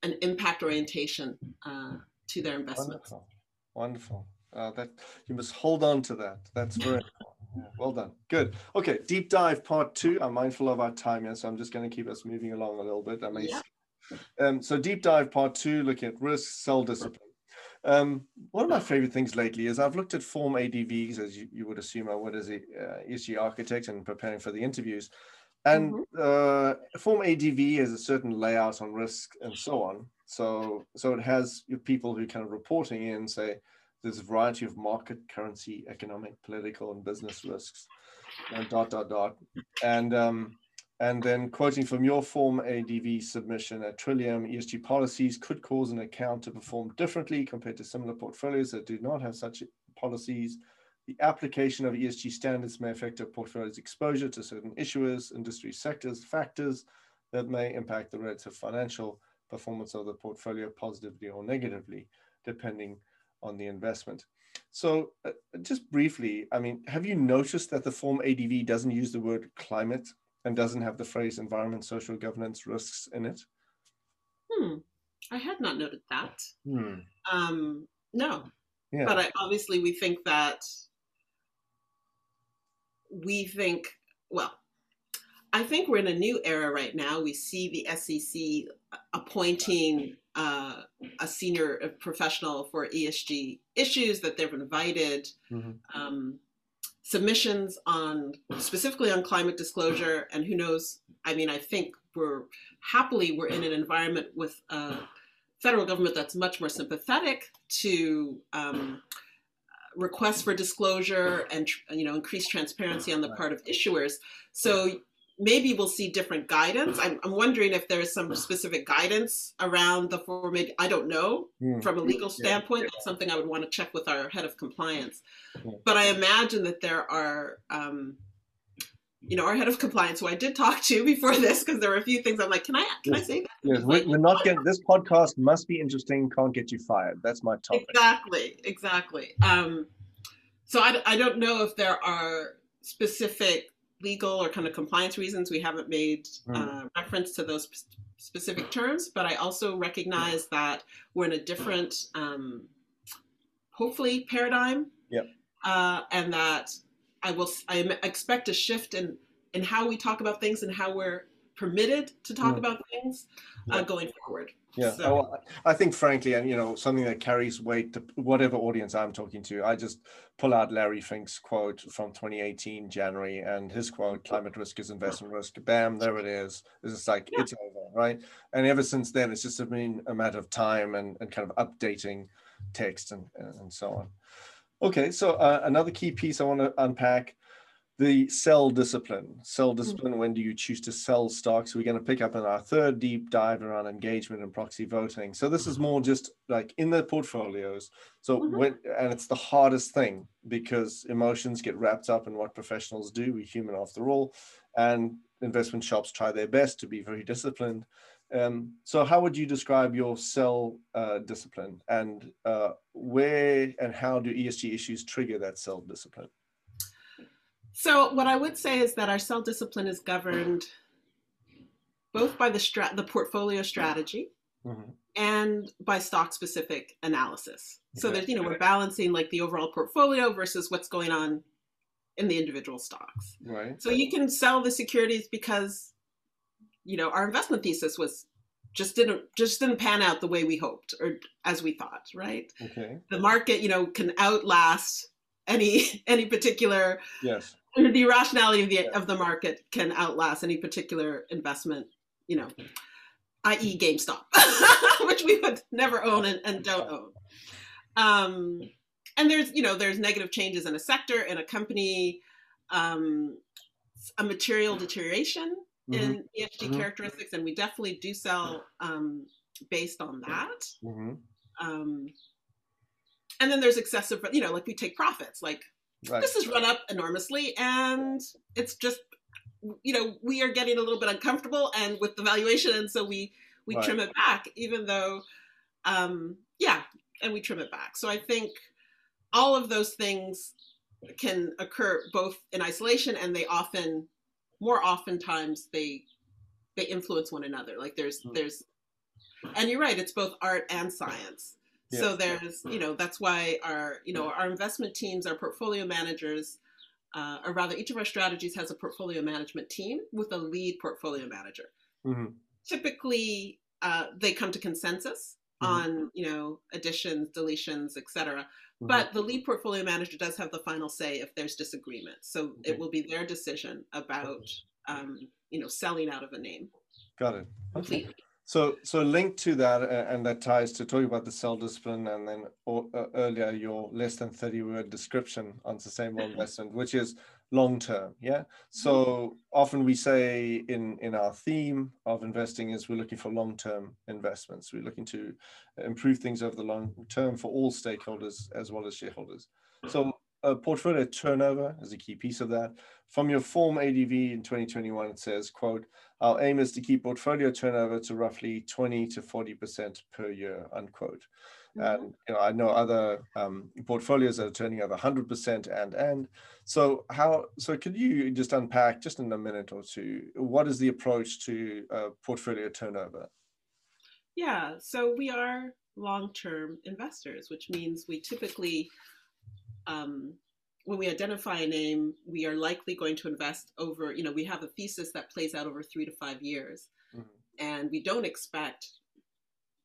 an impact orientation, uh, to their investments. Wonderful. Wonderful. Uh, that you must hold on to that. That's very well done. Good. Okay. Deep dive part two. I'm mindful of our time here, so I'm just going to keep us moving along a little bit. I may. Yeah. Um, so deep dive part two, looking at risk, sell discipline. Um, one of my favorite things lately is I've looked at form A D Vs, as you, you would assume I would as an uh, E S G architect and preparing for the interviews. And mm-hmm. uh, form A D V has a certain layout on risk and so on. So, so it has people who kind of reporting in say, there's a variety of market, currency, economic, political, and business risks, and dot, dot, dot. And, um, and then quoting from your form A D V submission, at Trillium, E S G policies could cause an account to perform differently compared to similar portfolios that do not have such policies. The application of E S G standards may affect a portfolio's exposure to certain issuers, industry sectors, factors that may impact the relative financial performance of the portfolio positively or negatively, depending on the investment. So uh, just briefly, I mean, have you noticed that the form A D V doesn't use the word climate and doesn't have the phrase environment, social governance risks in it? Hmm, I had not noted that. Hmm. Um, no, yeah. But I, obviously we think that, we think, well, I think we're in a new era right now. We see the S E C appointing uh, a senior professional for E S G issues that they've invited, mm-hmm. um, submissions on, specifically on climate disclosure, and who knows, I mean, I think we're, happily, we're in an environment with a federal government that's much more sympathetic to um, requests for disclosure and, you know, increased transparency on the part of issuers. So maybe we'll see different guidance. I'm, I'm wondering if there is some specific guidance around the form. I don't know. Mm. From a legal standpoint, yeah. That's something I would want to check with our head of compliance. Yeah. But I imagine that there are, um, you know, our head of compliance, who I did talk to before this, because there were a few things I'm like, can I, can yes. I say that? Yes, like, we're not getting, this podcast must be interesting. Can't get you fired. That's my topic. Exactly, exactly. Um, so I, I don't know if there are specific legal or kind of compliance reasons. We haven't made uh, reference to those sp specific terms, but I also recognize that we're in a different, um, hopefully, paradigm. Yep. Uh, and that I will, I expect a shift in, in how we talk about things and how we're permitted to talk mm. about things uh, yep. going forward. Yeah, so. oh, I think frankly, and you know, something that carries weight to whatever audience I'm talking to, I just pull out Larry Fink's quote from twenty eighteen, January, and his quote, climate risk is investment risk. Bam, there it is. It's just like, yeah. It's over, right? And ever since then, it's just been a matter of time and, and kind of updating text and, and so on. Okay, so uh, another key piece I want to unpack, the sell discipline. Sell discipline, mm-hmm. When do you choose to sell stocks? We're going to pick up in our third deep dive around engagement and proxy voting. So this is more just like in the portfolios. So mm-hmm. when, and it's the hardest thing because emotions get wrapped up in what professionals do. We're human after all, and investment shops try their best to be very disciplined. Um, so how would you describe your sell uh, discipline, and uh, where and how do E S G issues trigger that sell discipline? So what I would say is that our sell discipline is governed both by the strat the portfolio strategy mm-hmm. and by stock specific analysis. Okay. So that, you know, we're balancing like the overall portfolio versus what's going on in the individual stocks. Right. So you can sell the securities because, you know, our investment thesis was just didn't just didn't pan out the way we hoped or as we thought, right? Okay. The market, you know, can outlast any any particular yes. The irrationality of the, yeah. of the market can outlast any particular investment, you know, that is GameStop, which we would never own and, and don't own. Um, and there's, you know, there's negative changes in a sector, in a company, um, a material deterioration mm-hmm. in E S G mm-hmm. characteristics, and we definitely do sell um, based on that. Mm-hmm. um, and then there's excessive, you know, like we take profits, like, right. This has run up enormously and it's just, you know, we are getting a little bit uncomfortable and with the valuation. And so we, we right. trim it back, even though, um, yeah, and we trim it back. So I think all of those things can occur both in isolation and they often, more oftentimes they, they influence one another. Like there's, mm-hmm. there's, and you're right, it's both art and science. Yeah. So there's, you know, that's why our, you know, our investment teams, our portfolio managers, uh, or rather each of our strategies has a portfolio management team with a lead portfolio manager. Mm-hmm. Typically, uh, they come to consensus mm-hmm. on, you know, additions, deletions, et cetera. Mm-hmm. But the lead portfolio manager does have the final say if there's disagreement. So okay. it will be their decision about, um, you know, selling out of a name. Got it. Completely. Okay. So, so linked to that, uh, and that ties to talking about the cell discipline, and then or, uh, earlier your less than thirty word description on sustainable investment, which is long term. Yeah. So often we say in in our theme of investing is we're looking for long term investments. We're looking to improve things over the long term for all stakeholders as well as shareholders. So uh, portfolio turnover is a key piece of that. From your form A D V in twenty twenty-one, it says, quote, "Our aim is to keep portfolio turnover to roughly twenty to forty percent per year," unquote. Mm-hmm. And you know, I know other um, portfolios that are turning over one hundred percent and, and. So how, so could you just unpack just in a minute or two, what is the approach to uh, portfolio turnover? Yeah, so we are long-term investors, which means we typically, um, when we identify a name, we are likely going to invest over, you know, we have a thesis that plays out over three to five years. Mm-hmm. And we don't expect,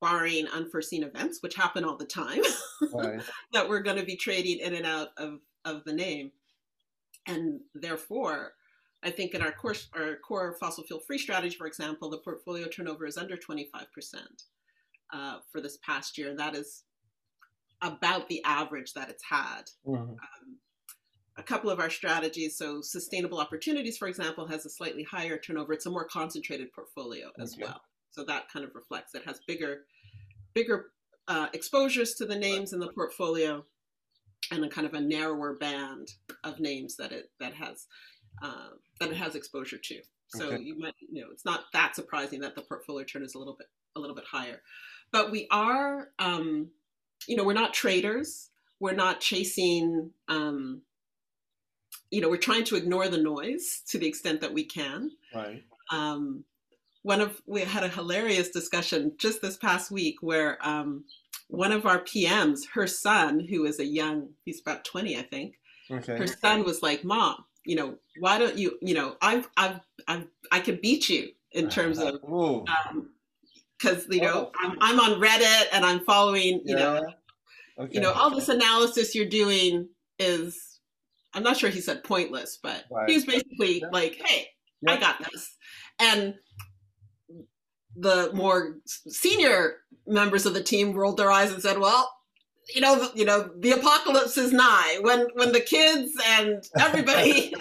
barring unforeseen events, which happen all the time, right. that we're going to be trading in and out of, of the name. And therefore, I think in our course, our core fossil fuel free strategy, for example, the portfolio turnover is under twenty-five percent uh, for this past year. That is about the average that it's had. Mm-hmm. Um, a couple of our strategies, so sustainable opportunities, for example, has a slightly higher turnover. It's a more concentrated portfolio as okay. well. So that kind of reflects, it has bigger bigger uh, exposures to the names in the portfolio and a kind of a narrower band of names that it that has uh, that it has exposure to. So okay. you might, you know, it's not that surprising that the portfolio turn is a little bit a little bit higher. But we are, um, you know, we're not traders. We're not chasing, um, you know, we're trying to ignore the noise to the extent that we can. Right. Um, one of, we had a hilarious discussion just this past week where um, one of our P Ms, her son, who is a young, he's about twenty, I think. Okay. Her son was like, "Mom, you know, why don't you, you know, I've, I've, I've I can beat you in terms of, because, um, you know, oh. I'm, I'm on Reddit and I'm following, you yeah. know, okay. you know, all this analysis you're doing is," I'm not sure he said pointless, but right. he was basically yeah. like, "Hey, yeah. I got this." And the more senior members of the team rolled their eyes and said, "Well, you know, you know, the apocalypse is nigh. When when the kids and everybody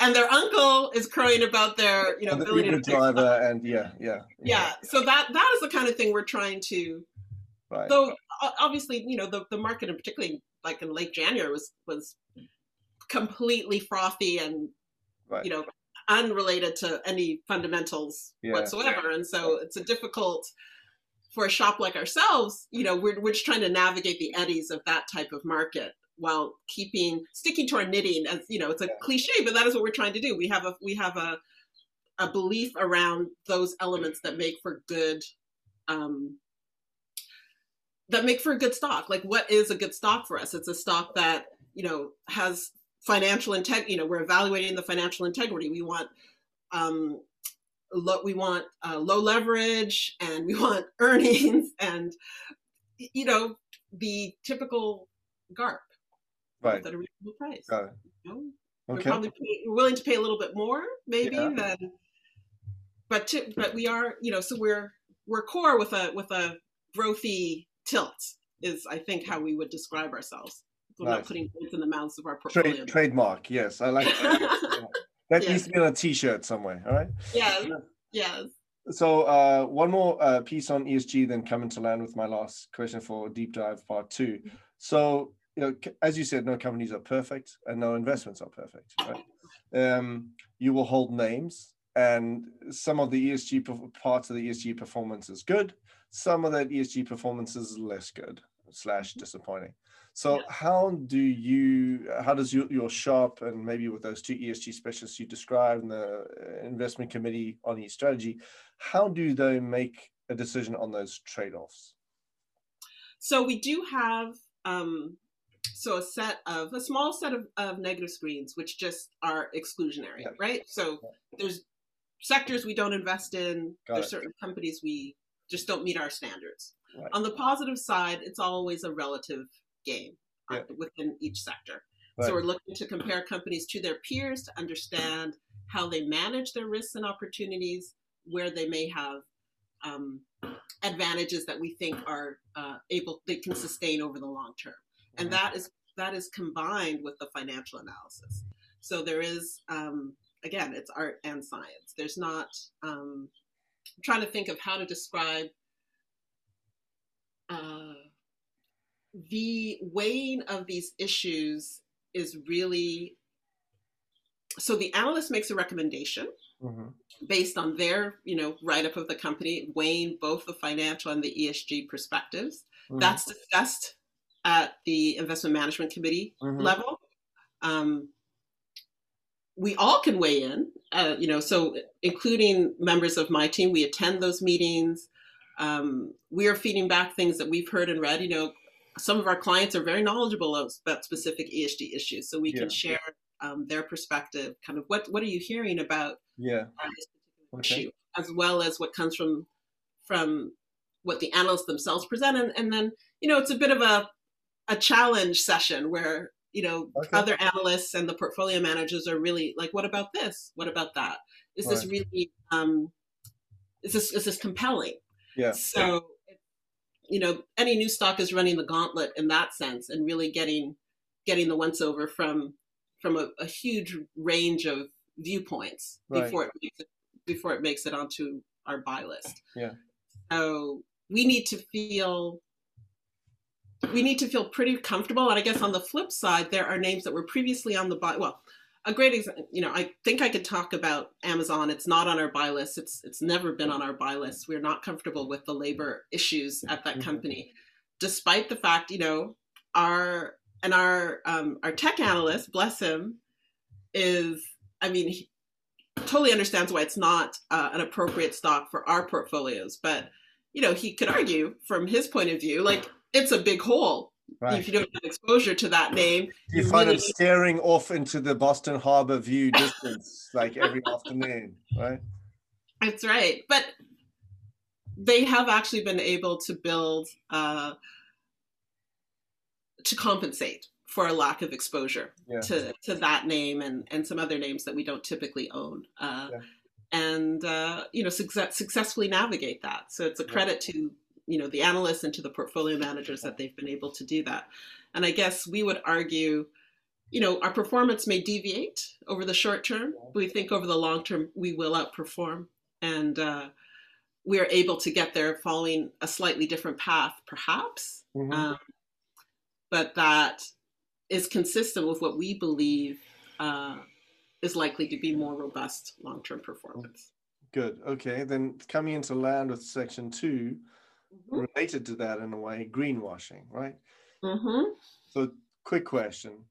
and their uncle is crying about their, you know, and the Uber driver and yeah, yeah, yeah, yeah." So that that is the kind of thing we're trying to. Right. So obviously, you know, the the market, and particularly like in late January, was was. completely frothy and right. you know, unrelated to any fundamentals yeah. whatsoever, and so it's a difficult for a shop like ourselves. You know, we're we're just trying to navigate the eddies of that type of market while keeping sticking to our knitting. As you know, it's a yeah. cliche, but that is what we're trying to do. We have a we have a a belief around those elements that make for good. Um, that make for a good stock. Like, what is a good stock for us? It's a stock that, you know, has financial integrity. You know, we're evaluating the financial integrity. We want, um, lo we want uh, low leverage, and we want earnings, and you know, the typical GARP. Right. At a reasonable price. Got it. You know, okay. We're probably pay, we're willing to pay a little bit more, maybe. Yeah. Than, but to, but we are, you know, so we're we're core with a with a growthy tilt is, I think, how we would describe ourselves. We're nice. Not putting words in the mouths of our portfolio. Trade, trademark, yes. I like that. That yeah. needs to be on a T-shirt somewhere, all right? Yes, yes. So uh, one more uh, piece on E S G, then coming to land with my last question for deep dive part two. So, you know, as you said, no companies are perfect and no investments are perfect, right? Um, you will hold names, and some of the E S G parts of the E S G performance is good. Some of that E S G performance is less good slash disappointing. So yeah. how do you, how does your, your shop, and maybe with those two E S G specialists you described and the investment committee on E strategy, how do they make a decision on those trade-offs? So we do have, um, so a set of, a small set of, of negative screens, which just are exclusionary, yeah. right? So yeah. there's sectors we don't invest in, Got there's it. certain companies we just don't meet our standards. Right. On the positive side, it's always a relative game yeah. within each sector. Right. So we're looking to compare companies to their peers to understand how they manage their risks and opportunities, where they may have um, advantages that we think are uh, able, they can sustain over the long term. And mm-hmm. that is that is combined with the financial analysis. So there is, um, again, it's art and science. There's not, um, I'm trying to think of how to describe uh, the weighing of these issues is really, so the analyst makes a recommendation mm-hmm. based on their, you know, write-up of the company, weighing both the financial and the E S G perspectives. Mm-hmm. That's discussed at the investment management committee mm-hmm. level. Um, we all can weigh in, uh, you know, so including members of my team, we attend those meetings. Um, we are feeding back things that we've heard and read. You know, some of our clients are very knowledgeable about specific E S G issues, so we yeah. can share um, their perspective, kind of what, what are you hearing about yeah. uh, this particular okay. issue, as well as what comes from, from what the analysts themselves present. And, and then, you know, it's a bit of a, a challenge session where, you know, okay. other analysts and the portfolio managers are really like, what about this? What about that? Is All this right. really, um, is this is this compelling? Yeah. So, yeah. you know, any new stock is running the gauntlet in that sense and really getting getting the once over from from a, a huge range of viewpoints right. before it makes it, before it makes it onto our buy list. Yeah. So we need to feel. We need to feel pretty comfortable. And I guess on the flip side, there are names that were previously on the buy. Well, a great example, you know, I think I could talk about Amazon. It's not on our buy list. It's it's never been on our buy list. We're not comfortable with the labor issues at that company, despite the fact, you know, our and our um, our tech analyst, bless him, is, I mean, he totally understands why it's not uh, an appropriate stock for our portfolios. But, you know, he could argue from his point of view, like, it's a big hole right. if you don't have exposure to that name. You, you find really... them staring off into the Boston Harbor view distance like every afternoon, right? That's right. But they have actually been able to build, uh, to compensate for a lack of exposure yeah. to, to that name and, and some other names that we don't typically own. Uh, yeah. And, uh, you know, success, successfully navigate that. So it's a credit yeah. to, you know, the analysts and to the portfolio managers that they've been able to do that. And I guess we would argue, you know, our performance may deviate over the short term. But we think over the long term, we will outperform. And uh, we are able to get there following a slightly different path, perhaps. Mm-hmm. Um, but that is consistent with what we believe uh, is likely to be more robust long-term performance. Good. Okay. Then coming into land with section two, Mm-hmm. related to that in a way, greenwashing, right? Mm-hmm. So quick question.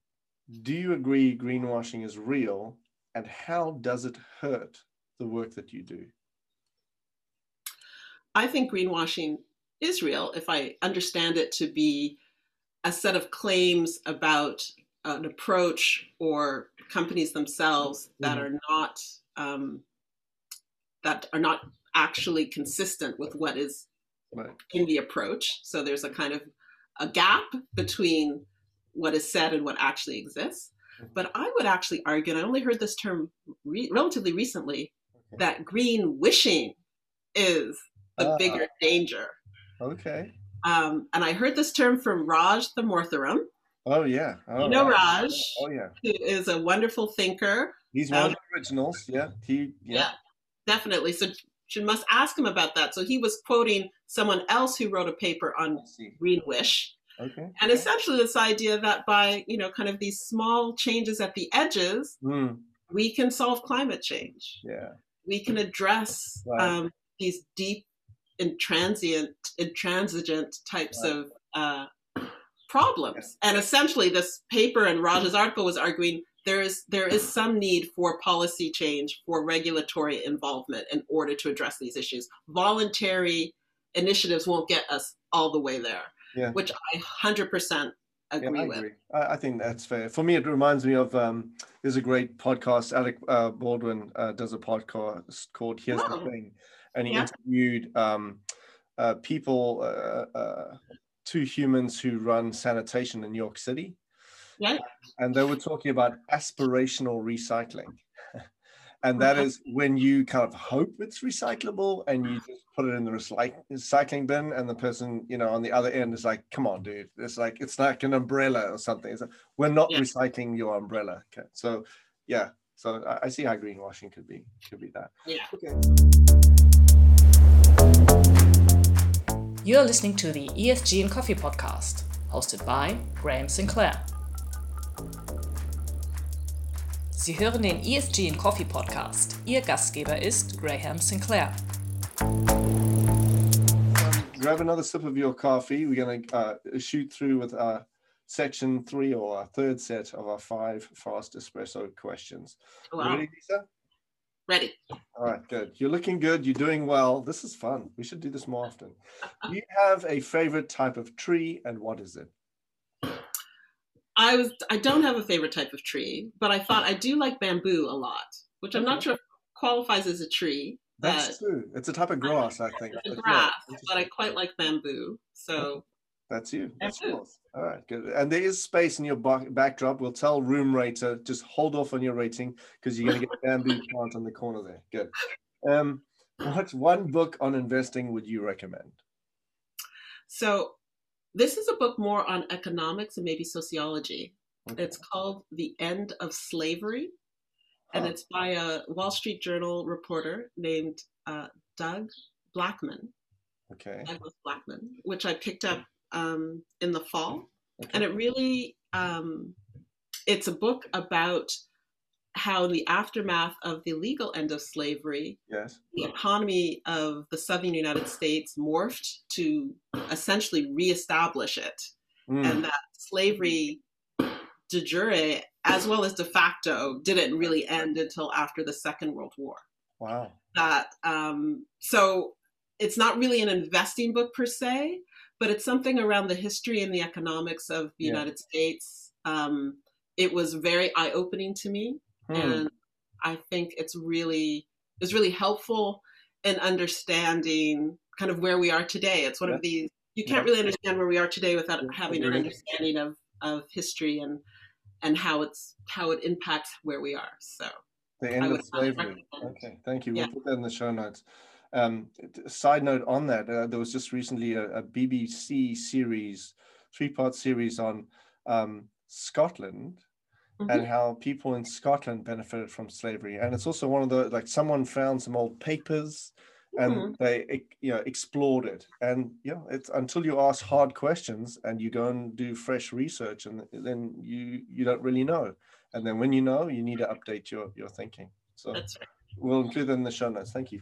Do you agree greenwashing is real, and how does it hurt the work that you do? I think greenwashing is real if I understand it to be a set of claims about an approach or companies themselves that mm-hmm. are not um, that are not actually consistent with what is Right. in the approach. So there's a kind of a gap between what is said and what actually exists. Mm-hmm. But I would actually argue, and I only heard this term re- relatively recently, okay. that green wishing is the ah. bigger danger. Okay. Um, and I heard this term from Raj Potharam. Oh, yeah. Oh, you know right. Raj, oh, yeah. who is a wonderful thinker. He's one um, of the originals. Yeah. He, yeah. yeah, definitely. So she must ask him about that. So he was quoting someone else who wrote a paper on green wish. Okay. And essentially this idea that by, you know, kind of these small changes at the edges, mm. we can solve climate change. Yeah. We can address right. um, these deep intransient, intransigent types right. of uh, problems. Yeah. And essentially this paper and Raj's article was arguing There is there is some need for policy change, for regulatory involvement in order to address these issues. Voluntary initiatives won't get us all the way there, yeah. which I one hundred percent agree yeah, I with. Agree. I think that's fair. For me, it reminds me of, um, there's a great podcast, Alec uh, Baldwin uh, does a podcast called Here's oh. the Thing, and he yeah. interviewed um, uh, people, uh, uh, two humans who run sanitation in New York City. Yeah. And they were talking about aspirational recycling. And that is when you kind of hope it's recyclable and you just put it in the recycling bin, and the person, you know, on the other end is like, come on, dude. It's like, it's like an umbrella or something. It's like, we're not yeah. recycling your umbrella. Okay. So yeah. So I, I see how greenwashing could be, could be that. Yeah. Okay. You're listening to the E S G and Coffee podcast, hosted by Graham Sinclair. Sie hören den E S G and Coffee Podcast. Ihr Gastgeber ist Graham Sinclair. Grab another sip of your coffee. We're going to uh, shoot through with our section three, or our third set of our five fast espresso questions. Wow. Ready, Lisa? Ready. All right, good. You're looking good. You're doing well. This is fun. We should do this more often. Do you have a favorite type of tree, and what is it? I was. I don't have a favorite type of tree, but I thought I do like bamboo a lot, which I'm not sure if qualifies as a tree. That's true. It's a type of grass, I, I think. It's a grass, yeah. But I quite like bamboo. So that's you. That's yours. All right, good. And there is space in your backdrop. We'll tell room rater just hold off on your rating because you're going to get a bamboo plant on the corner there. Good. Um, what one book on investing would you recommend? So. This is a book more on economics and maybe sociology. Okay. It's called The End of Slavery, and oh. it's by a Wall Street Journal reporter named uh, Doug Blackman. Okay. Douglas Blackman, which I picked up um, in the fall. Okay. And it really, um, it's a book about how the aftermath of the legal end of slavery, yes. the economy of the southern United States morphed to essentially reestablish it. Mm. And that slavery de jure, as well as de facto, didn't really end until after the Second World War. Wow. That um, so it's not really an investing book per se, but it's something around the history and the economics of the yeah. United States. Um, it was very eye-opening to me. And I think it's really it's really helpful in understanding kind of where we are today. It's one yeah. of these, you can't yeah. really understand where we are today without having an understanding of, of history and and how it's how it impacts where we are. So The End of Slavery. Okay, thank you. We'll yeah. put that in the show notes. Um, side note on that, uh, there was just recently a, a B B C series, three-part series on um, Scotland. Mm-hmm. And how people in Scotland benefited from slavery. And it's also one of the, like, someone found some old papers and mm-hmm. they, you know, explored it. And, you know, it's until you ask hard questions and you go and do fresh research, and then you you don't really know. And then when you know, you need to update your, your thinking. So That's right. We'll include that in the show notes. Thank you.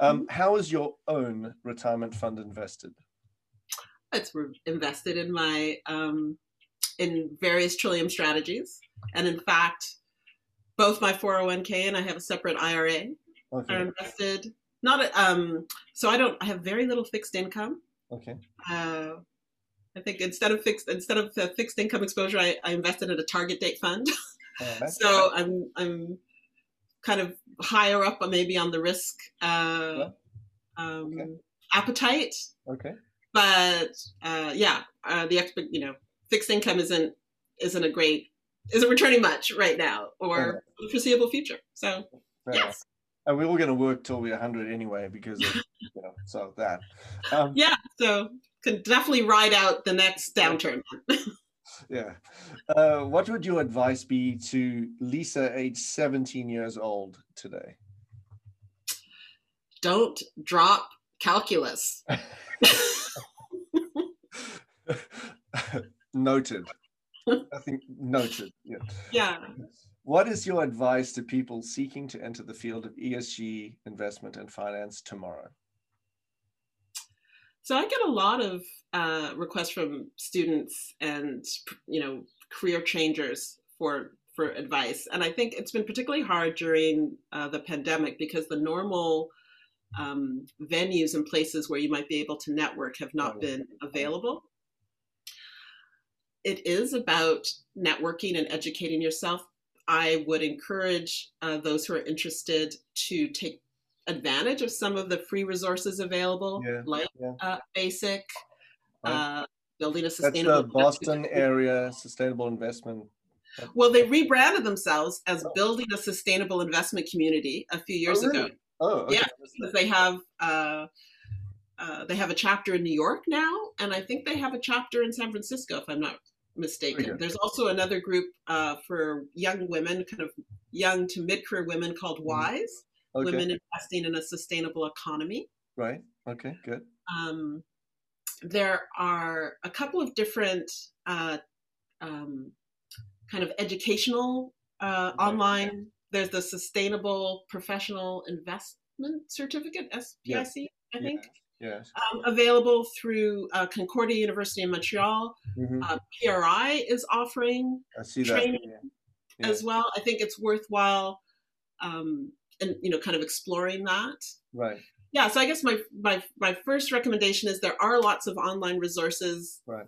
Um, mm-hmm. How is your own retirement fund invested? It's invested in my, um, in various Trillium strategies. And in fact, both my four oh one k and I have a separate I R A okay. are invested. Not um, so I don't. I have very little fixed income. Okay. Uh, I think instead of fixed instead of uh, fixed income exposure, I, I invested in a target date fund. Uh, so I'm I'm kind of higher up, maybe on the risk uh, yeah. um, okay. appetite. Okay. But uh, yeah, uh, the exp- you know fixed income isn't isn't a great. Isn't returning much right now or yeah. the foreseeable future. So, yeah. yes. And we're all going to work till we're one hundred anyway because of you know, so that. Um, yeah, so can definitely ride out the next downturn. yeah. Uh, what would your advice be to Lisa, age seventeen years old today? Don't drop calculus. Noted. I think noted. Yeah. yeah. What is your advice to people seeking to enter the field of E S G investment and finance tomorrow? So I get a lot of uh, requests from students and you know career changers for for advice, and I think it's been particularly hard during uh, the pandemic because the normal um, venues and places where you might be able to network have not oh, been available. It is about networking and educating yourself. I would encourage uh, those who are interested to take advantage of some of the free resources available, yeah, like yeah. Uh, BASIC, right. uh, building a sustainable. That's the Boston area sustainable investment. Well, they rebranded themselves as building a sustainable investment community a few years oh, really? ago. Oh, okay. Yeah, because they have uh, uh, they have a chapter in New York now, and I think they have a chapter in San Francisco, if I'm not mistaken. Okay. There's also another group uh, for young women, kind of young to mid-career women, called WISE, okay. Women Investing in a Sustainable Economy. Right. Okay. Good. Um, there are a couple of different uh, um, kind of educational uh, right. online. There's the Sustainable Professional Investment Certificate, S P I C, yeah. I think, yeah. Yes. Um, available through uh, Concordia University in Montreal. Mm-hmm. uh, P R I is offering I see training that. Yeah. Yeah. as well. I think it's worthwhile, um, and you know, kind of exploring that. Right. Yeah. So I guess my my my first recommendation is there are lots of online resources. Right.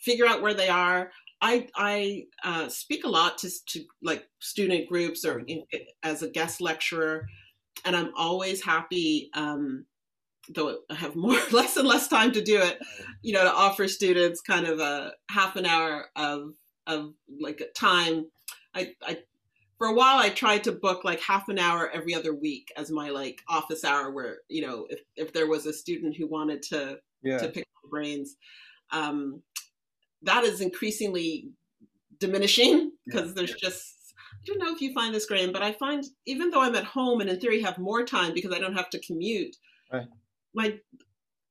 Figure out where they are. I, I uh, speak a lot to, to like student groups or in, as a guest lecturer, and I'm always happy, um, though I have more less and less time to do it, you know, to offer students kind of a half an hour of of like time. I, I for a while I tried to book like half an hour every other week as my like office hour, where you know if if there was a student who wanted to yeah. to pick their brains. Um, That is increasingly diminishing because yeah, there's yeah. just, I don't know if you find this, Graham, but I find even though I'm at home and in theory have more time because I don't have to commute, right. my,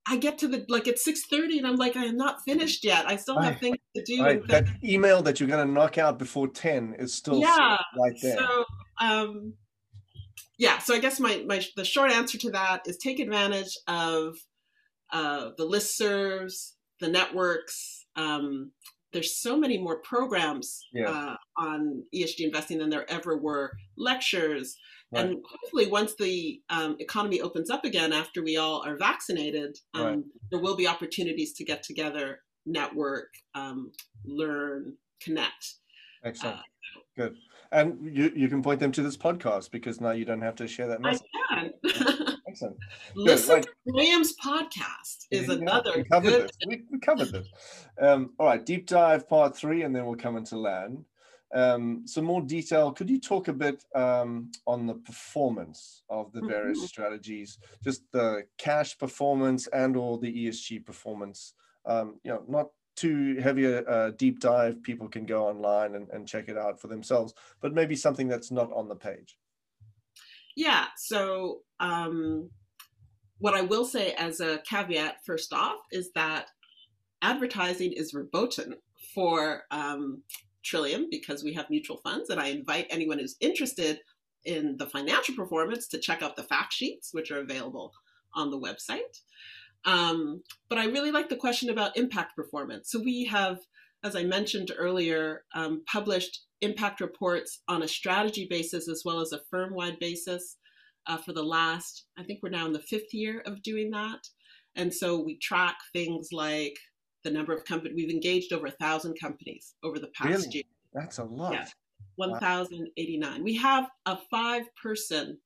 I get to the, like it's six thirty and I'm like, I am not finished yet. I still right. have things to do. Right. That, that email that you're going to knock out before ten is still yeah, right there. So, um, yeah, so I guess my, my the short answer to that is take advantage of uh, the listservs, the networks. Um, there's so many more programs yeah. uh, on E S G investing than there ever were lectures. Right. And hopefully once the um, economy opens up again, after we all are vaccinated, um, right. there will be opportunities to get together, network, um, learn, connect. Excellent. Uh, Good. And you, you can point them to this podcast because now you don't have to share that message. I can. Excellent. Good, Listen right. to Graham's podcast is yeah, another we covered good. This. We, we covered this. Um, all right, deep dive part three, and then we'll come into land. Um, some more detail. Could you talk a bit um, on the performance of the various mm-hmm. strategies, just the cash performance and or the E S G performance? Um, you know, not too heavy a uh, deep dive. People can go online and, and check it out for themselves, but maybe something that's not on the page. Yeah, so um, what I will say as a caveat, first off, is that advertising is verboten for um, Trillium because we have mutual funds, and I invite anyone who's interested in the financial performance to check out the fact sheets, which are available on the website. Um, but I really like the question about impact performance. So we have, as I mentioned earlier, um, published impact reports on a strategy basis as well as a firm-wide basis uh, for the last, I think we're now in the fifth year of doing that. And so we track things like the number of companies, we've engaged over a thousand companies over the past really? year. That's a lot. Yeah, one thousand eighty-nine. Wow. We have a five-person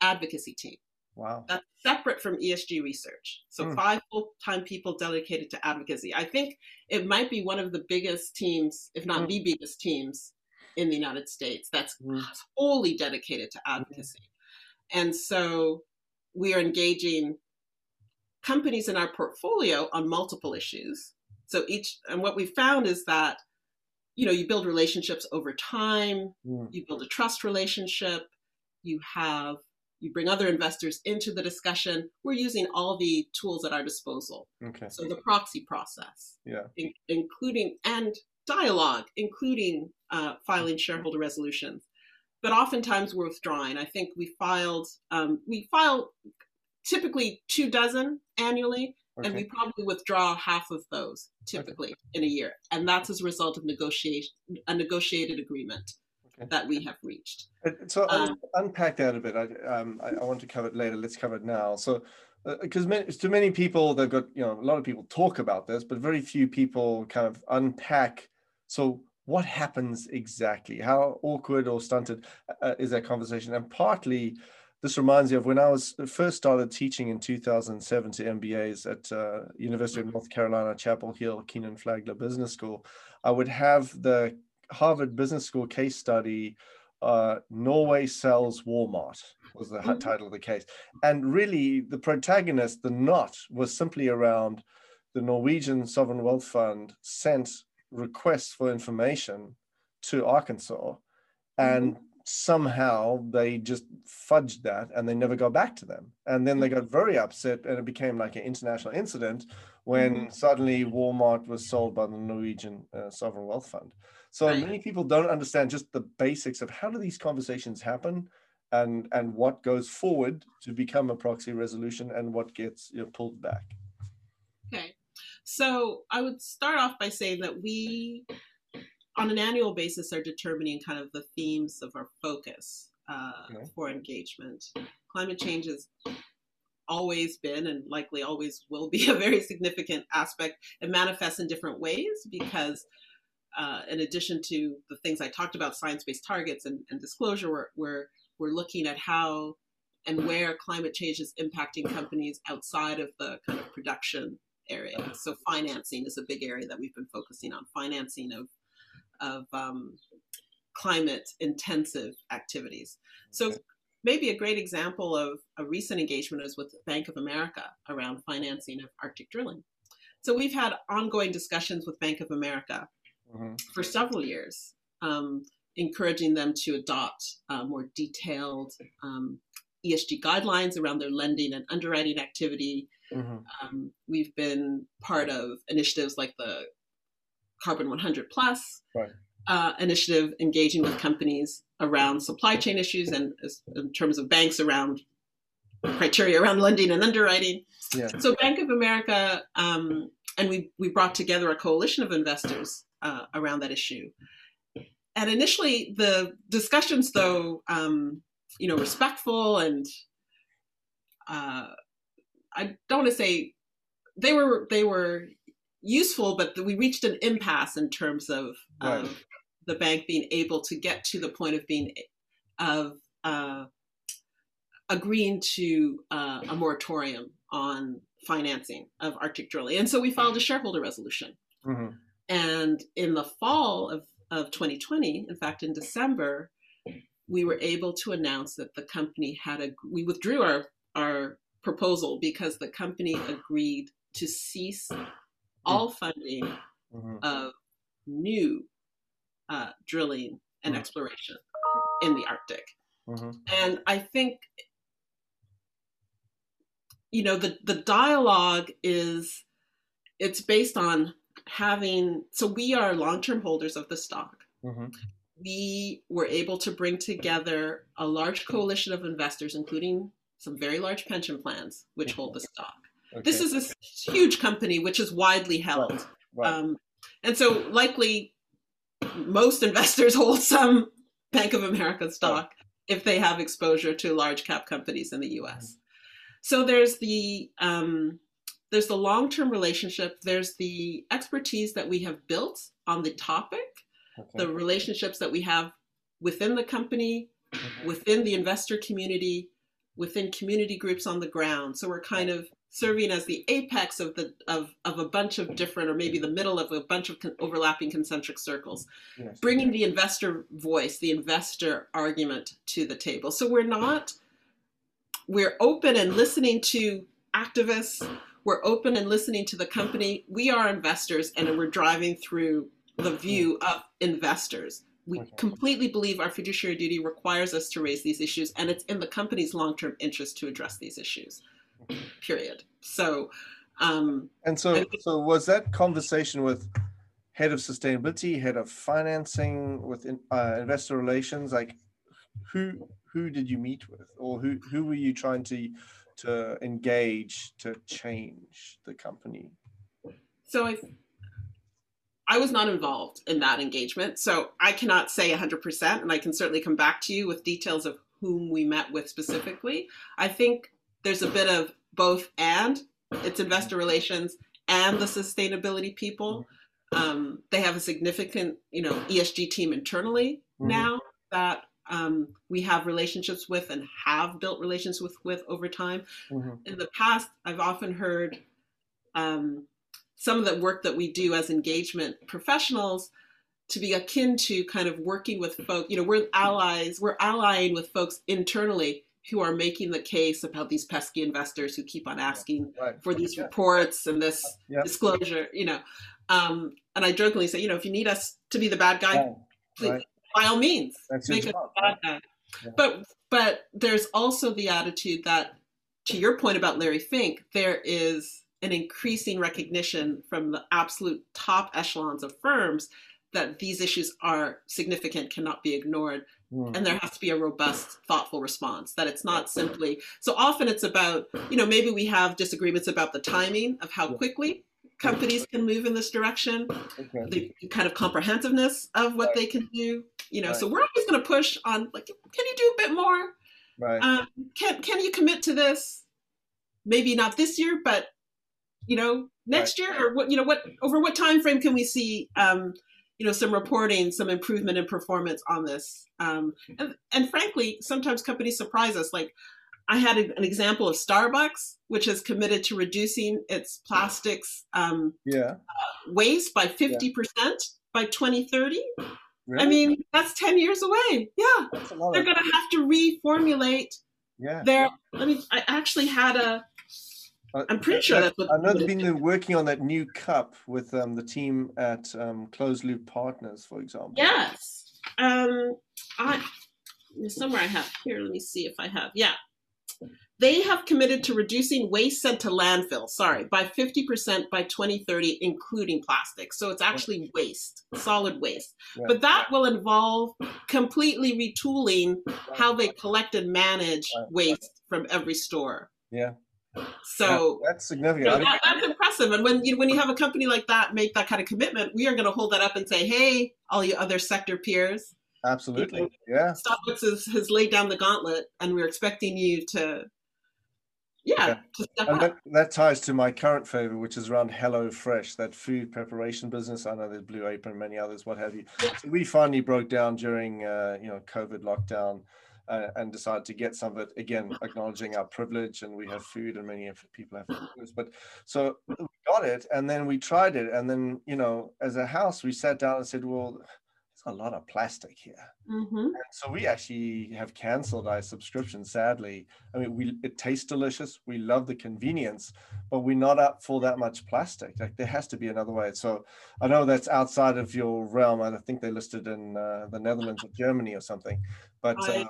advocacy team. Wow. That's separate from E S G research. So mm. five full-time people dedicated to advocacy. I think it might be one of the biggest teams, if not mm. the biggest teams in the United States that's mm. wholly dedicated to advocacy. Mm. And so we are engaging companies in our portfolio on multiple issues. So each, and what we found is that, you know, you build relationships over time, mm. you build a trust relationship, you have you bring other investors into the discussion. We're using all the tools at our disposal. Okay. So the proxy process, yeah, in, including and dialogue, including uh, filing shareholder resolutions, but oftentimes we're withdrawing. I think we filed, um, we file typically two dozen annually, okay. and we probably withdraw half of those typically okay. in a year, and that's as a result of negotiation, a negotiated agreement that we have reached. So um, unpack that a bit. I, um, I, I want to cover it later. Let's cover it now. So, because uh, to many people, they've got, you know, a lot of people talk about this, but very few people kind of unpack. So what happens exactly? How awkward or stunted uh, is that conversation? And partly This reminds me of when I was first started teaching in two thousand seven to M B As at uh, University of North Carolina, Chapel Hill, Keenan Flagler Business School. I would have the Harvard Business School case study, uh, Norway sells Walmart, was the mm-hmm. title of the case. And really the protagonist, the knot, was simply around the Norwegian Sovereign Wealth Fund sent requests for information to Arkansas, and mm-hmm. somehow they just fudged that and they never got back to them. And then they got very upset, and it became like an international incident when mm-hmm. suddenly Walmart was sold by the Norwegian uh, Sovereign Wealth Fund. So right. many people don't understand just the basics of how do these conversations happen, and, and what goes forward to become a proxy resolution and what gets, you know, pulled back. Okay. So I would start off by saying that we, on an annual basis, are determining kind of the themes of our focus uh, okay. for engagement. Climate change has always been and likely always will be a very significant aspect. It manifests in different ways because uh, in addition to the things I talked about, science-based targets and, and disclosure, we're, we're, we're looking at how and where climate change is impacting companies outside of the kind of production area. So financing is a big area that we've been focusing on, financing of of um, climate-intensive activities. So maybe a great example of a recent engagement is with Bank of America around financing of Arctic drilling. So we've had ongoing discussions with Bank of America mm-hmm. for several years, um, encouraging them to adopt uh, more detailed um, E S G guidelines around their lending and underwriting activity. Mm-hmm. Um, we've been part of initiatives like the Carbon one hundred Plus right. uh, initiative, engaging with companies around supply chain issues and as, in terms of banks around criteria around lending and underwriting. Yeah. So Bank of America, um, and we, we brought together a coalition of investors uh, around that issue. And initially the discussions, though, um, you know, respectful and uh, I don't want to say they were, they were, useful, but we reached an impasse in terms of um, right. the bank being able to get to the point of being of uh, agreeing to uh, a moratorium on financing of Arctic drilling. And so we filed a shareholder resolution. Mm-hmm. And in the fall of, of twenty twenty, in fact, in December, we were able to announce that the company had, a, we withdrew our, our proposal because the company agreed to cease all funding mm-hmm. of new uh, drilling and mm-hmm. exploration in the Arctic. Mm-hmm. And I think, you know, the, the dialogue is, it's based on having, so we are long-term holders of the stock. Mm-hmm. We were able to bring together a large coalition of investors, including some very large pension plans, which hold the stock. Okay. This is a huge company, which is widely held. Right. Right. Um, and so likely most investors hold some Bank of America stock right. if they have exposure to large cap companies in the U S. Mm-hmm. So there's the, um, there's the long-term relationship. There's the expertise that we have built on the topic, okay. the relationships that we have within the company, mm-hmm. within the investor community, within community groups on the ground. So we're kind of serving as the apex of the of of a bunch of different, or maybe the middle of a bunch of con- overlapping concentric circles, yes. bringing the investor voice, the investor argument to the table. So we're not, we're open and listening to activists. We're open and listening to the company. We are investors, and we're driving through the view of investors. We okay. completely believe our fiduciary duty requires us to raise these issues, and it's in the company's long-term interest to address these issues. Period. So, um, and so, and so was that conversation with head of sustainability, head of financing, with uh, investor relations? Like, who who did you meet with, or who who were you trying to to engage to change the company? So I I was not involved in that engagement, so I cannot say one hundred percent, and I can certainly come back to you with details of whom we met with specifically. I think there's a bit of both, and it's investor relations and the sustainability people. Um, they have a significant, you know, E S G team internally now that um, we have relationships with and have built relations with, with over time. Mm-hmm. In the past, I've often heard um, some of the work that we do as engagement professionals to be akin to kind of working with folk, you know, we're allies, we're allying with folks internally who are making the case about these pesky investors who keep on asking right. for these yeah. reports and this yeah. disclosure, you know. Um, and I jokingly say, you know, if you need us to be the bad guy, yeah. please, right. by all means, that's make us the bad guy. Yeah. But, but there's also the attitude that, to your point about Larry Fink, there is an increasing recognition from the absolute top echelons of firms that these issues are significant, cannot be ignored. And there has to be a robust, thoughtful response, that it's not simply, so often it's about, you know, maybe we have disagreements about the timing of how quickly companies can move in this direction, okay. the kind of comprehensiveness of what right. they can do, you know, right. so we're always going to push on, like, can you do a bit more? Right. Um, can, can you commit to this? Maybe not this year, but, you know, next right. year, or what, you know, what, over what time frame can we see, um, you know, some reporting, some improvement in performance on this? Um, and, and frankly, sometimes companies surprise us. Like, I had a, an example of Starbucks, which has committed to reducing its plastics um, yeah. uh, waste by fifty percent yeah. by twenty thirty. Really? I mean, that's ten years away. Yeah, they're going to have to reformulate yeah. their, I mean, I actually had a, I'm pretty sure that's what I know. They've been working on that new cup with um, the team at um, Closed Loop Partners, for example. Yes. Um, I, somewhere I have here, let me see if I have, yeah. They have committed to reducing waste sent to landfill, sorry, by fifty percent by twenty thirty, including plastic. So it's actually waste, solid waste. Yeah. But that will involve completely retooling how they collect and manage waste from every store. Yeah. So that's significant. You know, that, that's impressive. And when you when you have a company like that make that kind of commitment, we are going to hold that up and say, "Hey, all your other sector peers, absolutely, you know, yeah." Starbucks has, has laid down the gauntlet, and we're expecting you to, yeah, yeah. to step and up. That, that ties to my current favorite, which is around HelloFresh, that food preparation business. I know there's Blue Apron, many others, what have you. Yeah. So we finally broke down during uh, you know COVID lockdown. Uh, and decide to get some of it, again, acknowledging our privilege, and we have food and many people have food. But so we got it, and then we tried it. And then, you know, as a house, we sat down and said, well, there's a lot of plastic here. Mm-hmm. And so we actually have canceled our subscription, sadly. I mean, we it tastes delicious. We love the convenience, but we're not up for that much plastic. Like, there has to be another way. So I know that's outside of your realm. I think they listed in uh, the Netherlands or Germany or something. But... Uh,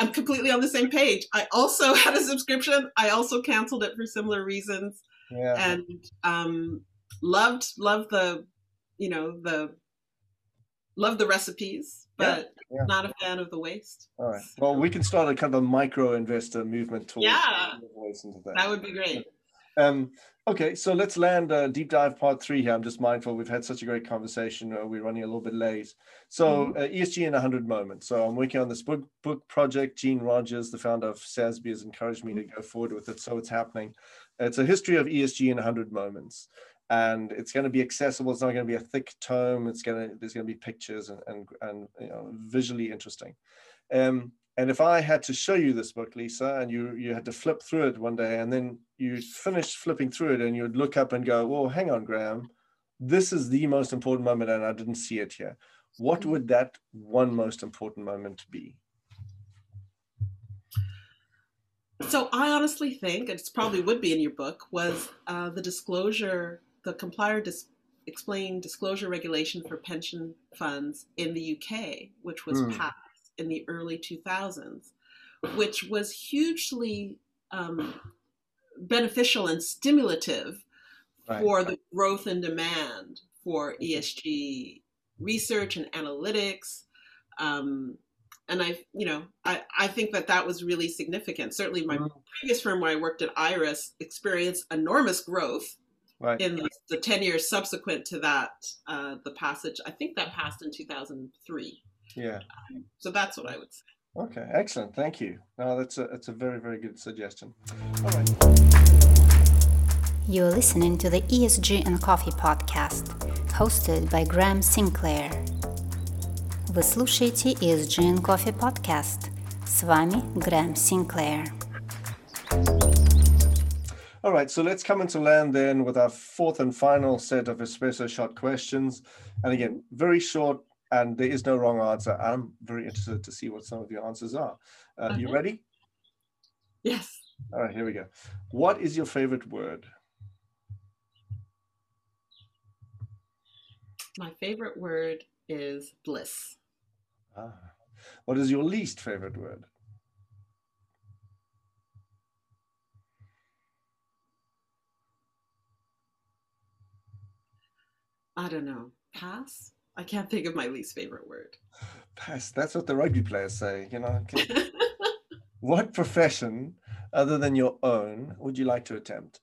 I'm completely on the same page. I also had a subscription. I also canceled it for similar reasons, yeah. and um, loved loved the, you know the, loved the recipes, but yeah. Yeah. not a fan of the waste. All right. So, well, we can start a kind of a micro investor movement towards yeah. into that. That would be great. Um, okay, so let's land uh, deep dive part three here. I'm just mindful we've had such a great conversation. Uh, we're running a little bit late. So uh, E S G in one hundred moments. So I'm working on this book, book project. Gene Rogers, the founder of S A S B, has encouraged me to go forward with it. So it's happening. It's a history of E S G in one hundred moments. And it's going to be accessible. It's not going to be a thick tome. It's going to, there's going to be pictures and, and, and you know, visually interesting. Um, And if I had to show you this book, Lisa, and you, you had to flip through it one day, and then you finished flipping through it and you'd look up and go, well, hang on, Graham, this is the most important moment and I didn't see it here. What would that one most important moment be? So I honestly think, and it probably would be in your book, was uh, the disclosure, the Complier dis explained disclosure regulation for pension funds in the U K, which was mm. passed in the early two thousands, which was hugely um, beneficial and stimulative right. for the growth and demand for E S G research and analytics. Um, and I, you know, I, I think that that was really significant. Certainly my mm-hmm. previous firm where I worked at EIRIS experienced enormous growth right. in the, the ten years subsequent to that, uh, the passage, I think that passed in two thousand three. Yeah. Um, so that's what I would say. Okay, excellent. Thank you. No, that's a, that's a very, very good suggestion. All right. You're listening to the E S G and Coffee podcast, hosted by Graham Sinclair. Вы слушаете и эс джи and Coffee Podcast. С вами Graham Sinclair. All right, so let's come into land then with our fourth and final set of espresso shot questions. And again, very short, and there is no wrong answer. I'm very interested to see what some of your answers are. Uh, okay. You ready? Yes. All right, here we go. What is your favorite word? My favorite word is bliss. Ah. What is your least favorite word? I don't know. Pass? I can't think of my least favorite word. Pass. That's what the rugby players say, you know. Can... What profession, other than your own, would you like to attempt?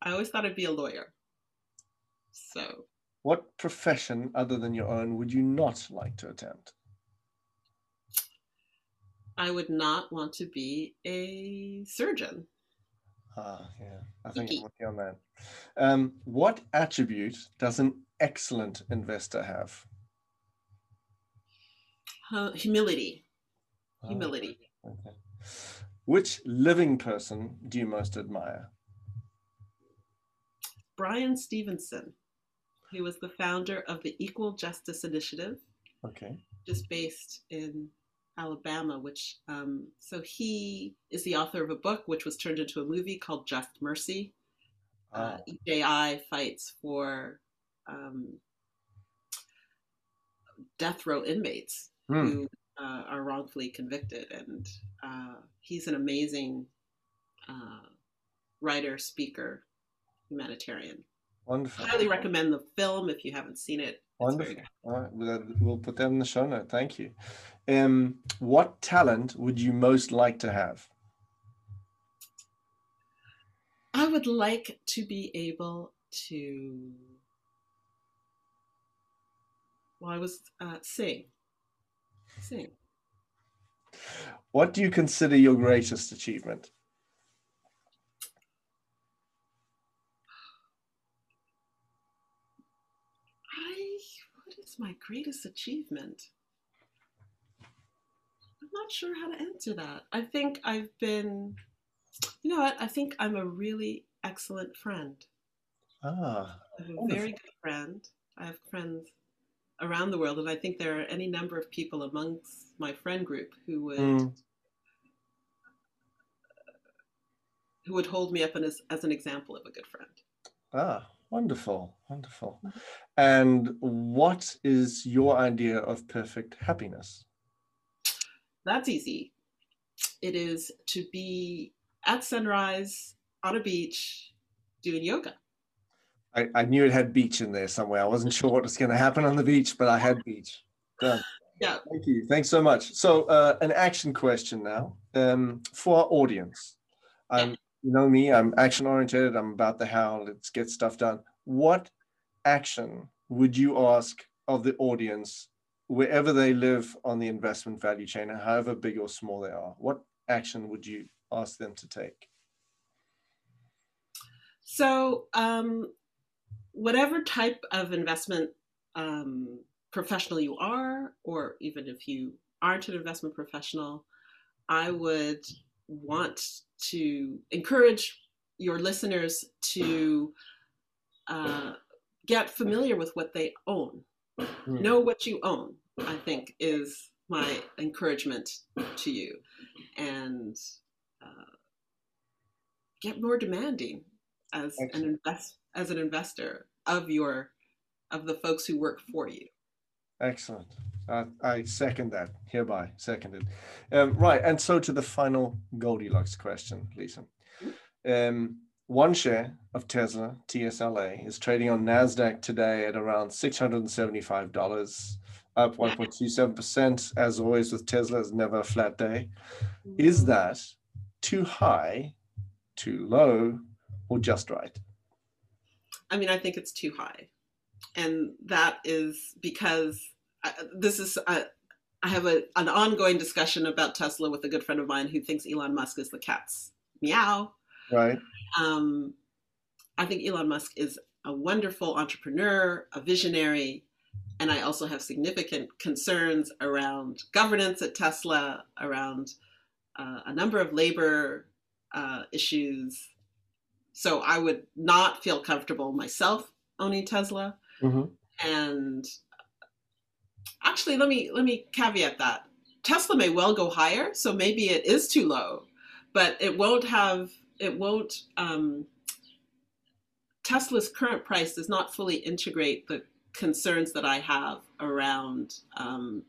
I always thought I'd be a lawyer. So. What profession, other than your own, would you not like to attempt? I would not want to be a surgeon. Ah, yeah. I think I'm with you on that. Um, what attribute does an excellent investor have? Uh, humility. Oh, humility. Okay. Which living person do you most admire? Brian Stevenson. He was the founder of the Equal Justice Initiative, okay, just based in Alabama, which, um, so he is the author of a book which was turned into a movie called Just Mercy. Uh, oh. E J I fights for um, death row inmates mm. who uh, are wrongfully convicted. And uh, he's an amazing uh, writer, speaker, humanitarian. Wonderful. Highly recommend the film if you haven't seen it. It's wonderful. All right, we'll, we'll put that in the show note. Thank you. Um, what talent would you most like to have? I would like to be able to. Well, I was uh, sing. Sing. What do you consider your greatest achievement? My greatest achievement? I'm not sure how to answer that. I think I've been, you know what, I think I'm a really excellent friend. Ah, I'm a wonderful. Very good friend. I have friends around the world, and I think there are any number of people amongst my friend group who would mm. who would hold me up as, as an example of a good friend. Ah. Wonderful, wonderful. And what is your idea of perfect happiness? That's easy. It is to be at sunrise on a beach doing yoga. I, I knew it had beach in there somewhere. I wasn't sure what was going to happen on the beach, but I had beach. Done. Yeah. Thank you. Thanks so much. So uh, an action question now um, for our audience. Um, yeah. You know me, I'm action-oriented, I'm about the how, let's get stuff done. What action would you ask of the audience, wherever they live on the investment value chain, however big or small they are? What action would you ask them to take? So um, whatever type of investment um, professional you are, or even if you aren't an investment professional, I would want to encourage your listeners to uh, get familiar with what they own. Mm. Know what you own, I think, is my encouragement to you. And uh, get more demanding as an invest as an investor of your of the folks who work for you. Excellent. Uh, I second that, hereby seconded. Um, right, and so to the final Goldilocks question, Lisa. Um, one share of Tesla, T S L A, is trading on NASDAQ today at around six hundred seventy-five dollars, up one point two seven percent. As always with Tesla, it's never a flat day. Is that too high, too low, or just right? I mean, I think it's too high. And that is because I, this is, I, I have a, an ongoing discussion about Tesla with a good friend of mine who thinks Elon Musk is the cat's meow. Right. Um, I think Elon Musk is a wonderful entrepreneur, a visionary, And I also have significant concerns around governance at Tesla, around uh, a number of labor uh, issues. So I would not feel comfortable myself owning Tesla. Mm-hmm. And actually, let me let me caveat that. Tesla may well go higher, so maybe it is too low, but it won't have, it won't, um, Tesla's current price does not fully integrate the concerns that I have around um,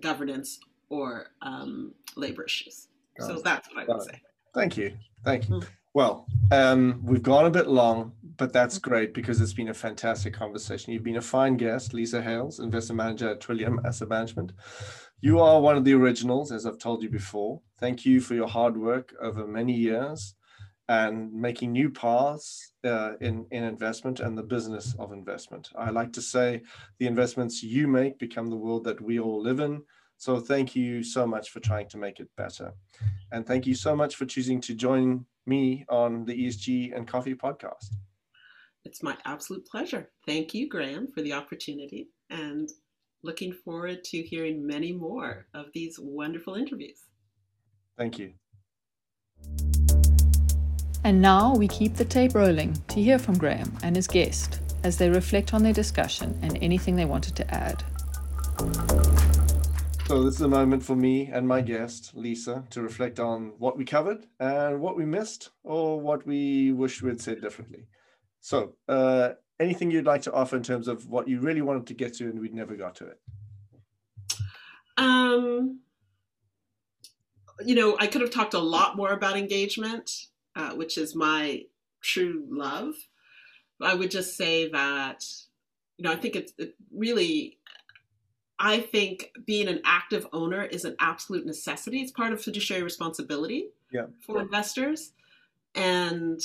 governance or um, labor issues. Got so it. That's what I Got would it. say. Thank you, thank you. Mm-hmm. Well, um, we've gone a bit long, but that's great because it's been a fantastic conversation. You've been a fine guest, Lisa Hayles, Investment Manager at Trillium Asset Management. You are one of the originals, as I've told you before. Thank you for your hard work over many years and making new paths uh, in, in investment and the business of investment. I like to say the investments you make become the world that we all live in. So thank you so much for trying to make it better. And thank you so much for choosing to join me on the E S G and Coffee podcast. It's my absolute pleasure. Thank you, Graham, for the opportunity, and looking forward to hearing many more of these wonderful interviews. Thank you. And now we keep the tape rolling to hear from Graham and his guest as they reflect on their discussion and anything they wanted to add. So this is a moment for me and my guest, Lisa, to reflect on what we covered and what we missed or what we wish we had said differently. So uh, anything you'd like to offer in terms of what you really wanted to get to and we'd never got to it? Um, you know, I could have talked a lot more about engagement, uh, which is my true love. I would just say that, you know, I think it's it really... I think being an active owner is an absolute necessity. It's part of fiduciary responsibility yeah. for yeah. investors, and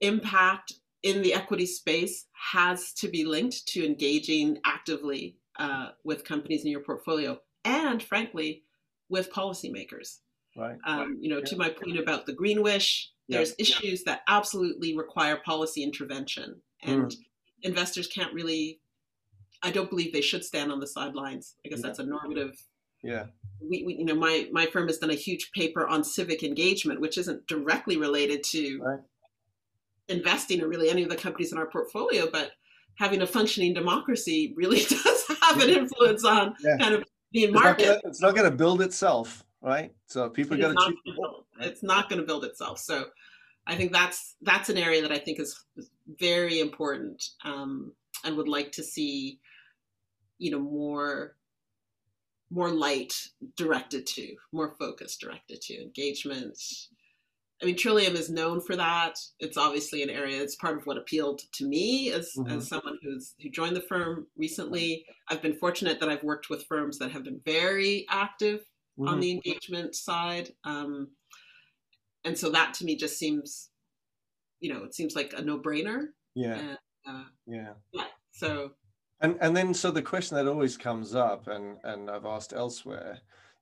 impact in the equity space has to be linked to engaging actively uh, with companies in your portfolio and, frankly, with policymakers. Right. Um, you know, yeah. to my point about the green wish, yeah. there's issues yeah. that absolutely require policy intervention, and mm. investors can't really. I don't believe they should stand on the sidelines. I guess yeah. that's a normative. Yeah. We, we, you know, my, my firm has done a huge paper on civic engagement, which isn't directly related to right. investing or really any of the companies in our portfolio, but having a functioning democracy really does have an influence on yeah. kind of the it's market. Not gonna, it's not going to build itself, right? So people it are going to choose. Build, right? It's not going to build itself. So I think that's, that's an area that I think is very important um, and would like to see you know, more, more light directed to, more focus directed to engagement. I mean, Trillium is known for that. It's obviously an area, it's part of what appealed to me as, mm-hmm. as someone who's who joined the firm recently. I've been fortunate that I've worked with firms that have been very active mm-hmm. on the engagement side. Um, and so that to me just seems, you know, it seems like a no-brainer. Yeah. And, uh, yeah. yeah. So. And and then, so the question that always comes up, and, and I've asked elsewhere,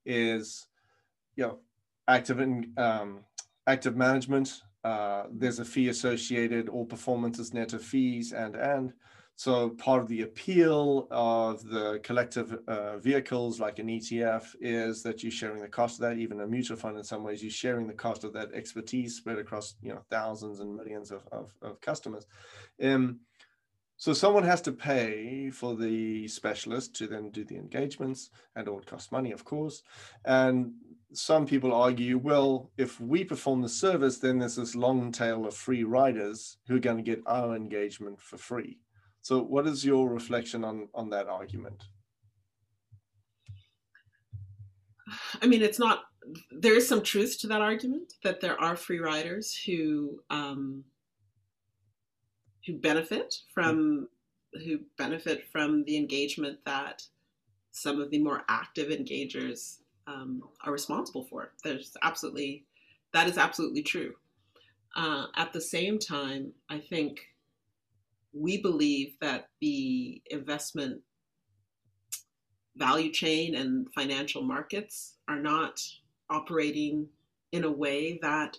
is, you know, active in, um, active management. Uh, there's a fee associated, all performance is net of fees, and and so part of the appeal of the collective uh, vehicles like an E T F is that you're sharing the cost of that. Even a mutual fund, in some ways, you're sharing the cost of that expertise spread across you know thousands and millions of of, of customers. Um, So someone has to pay for the specialist to then do the engagements, and all it costs money, of course. And some people argue, well, if we perform the service, then there's this long tail of free riders who are going to get our engagement for free. So what is your reflection on, on that argument? I mean, it's not, there is some truth to that argument that there are free riders who, um, who benefit from who benefit from the engagement that some of the more active engagers um, are responsible for. There's absolutely, that is absolutely true. Uh, at the same time, I think we believe that the investment value chain and financial markets are not operating in a way that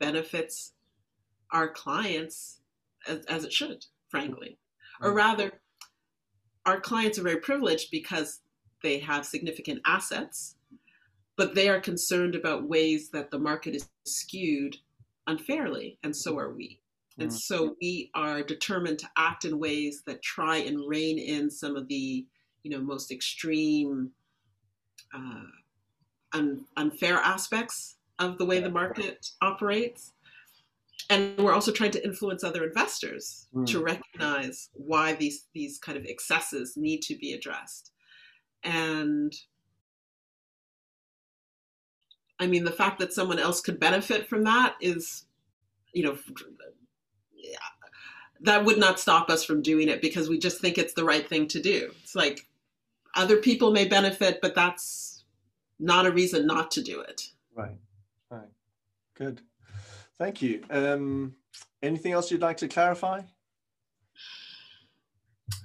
benefits our clients As, as it should, frankly. Or rather, our clients are very privileged because they have significant assets, but they are concerned about ways that the market is skewed unfairly, and so are we. And so we are determined to act in ways that try and rein in some of the, you know, most extreme uh, un unfair aspects of the way the market operates. And we're also trying to influence other investors mm. to recognize why these, these kind of excesses need to be addressed. And I mean, the fact that someone else could benefit from that is, you know, yeah, that would not stop us from doing it because we just think it's the right thing to do. It's like other people may benefit, but that's not a reason not to do it. Right, right. Good. Thank you. Um, anything else you'd like to clarify? I'm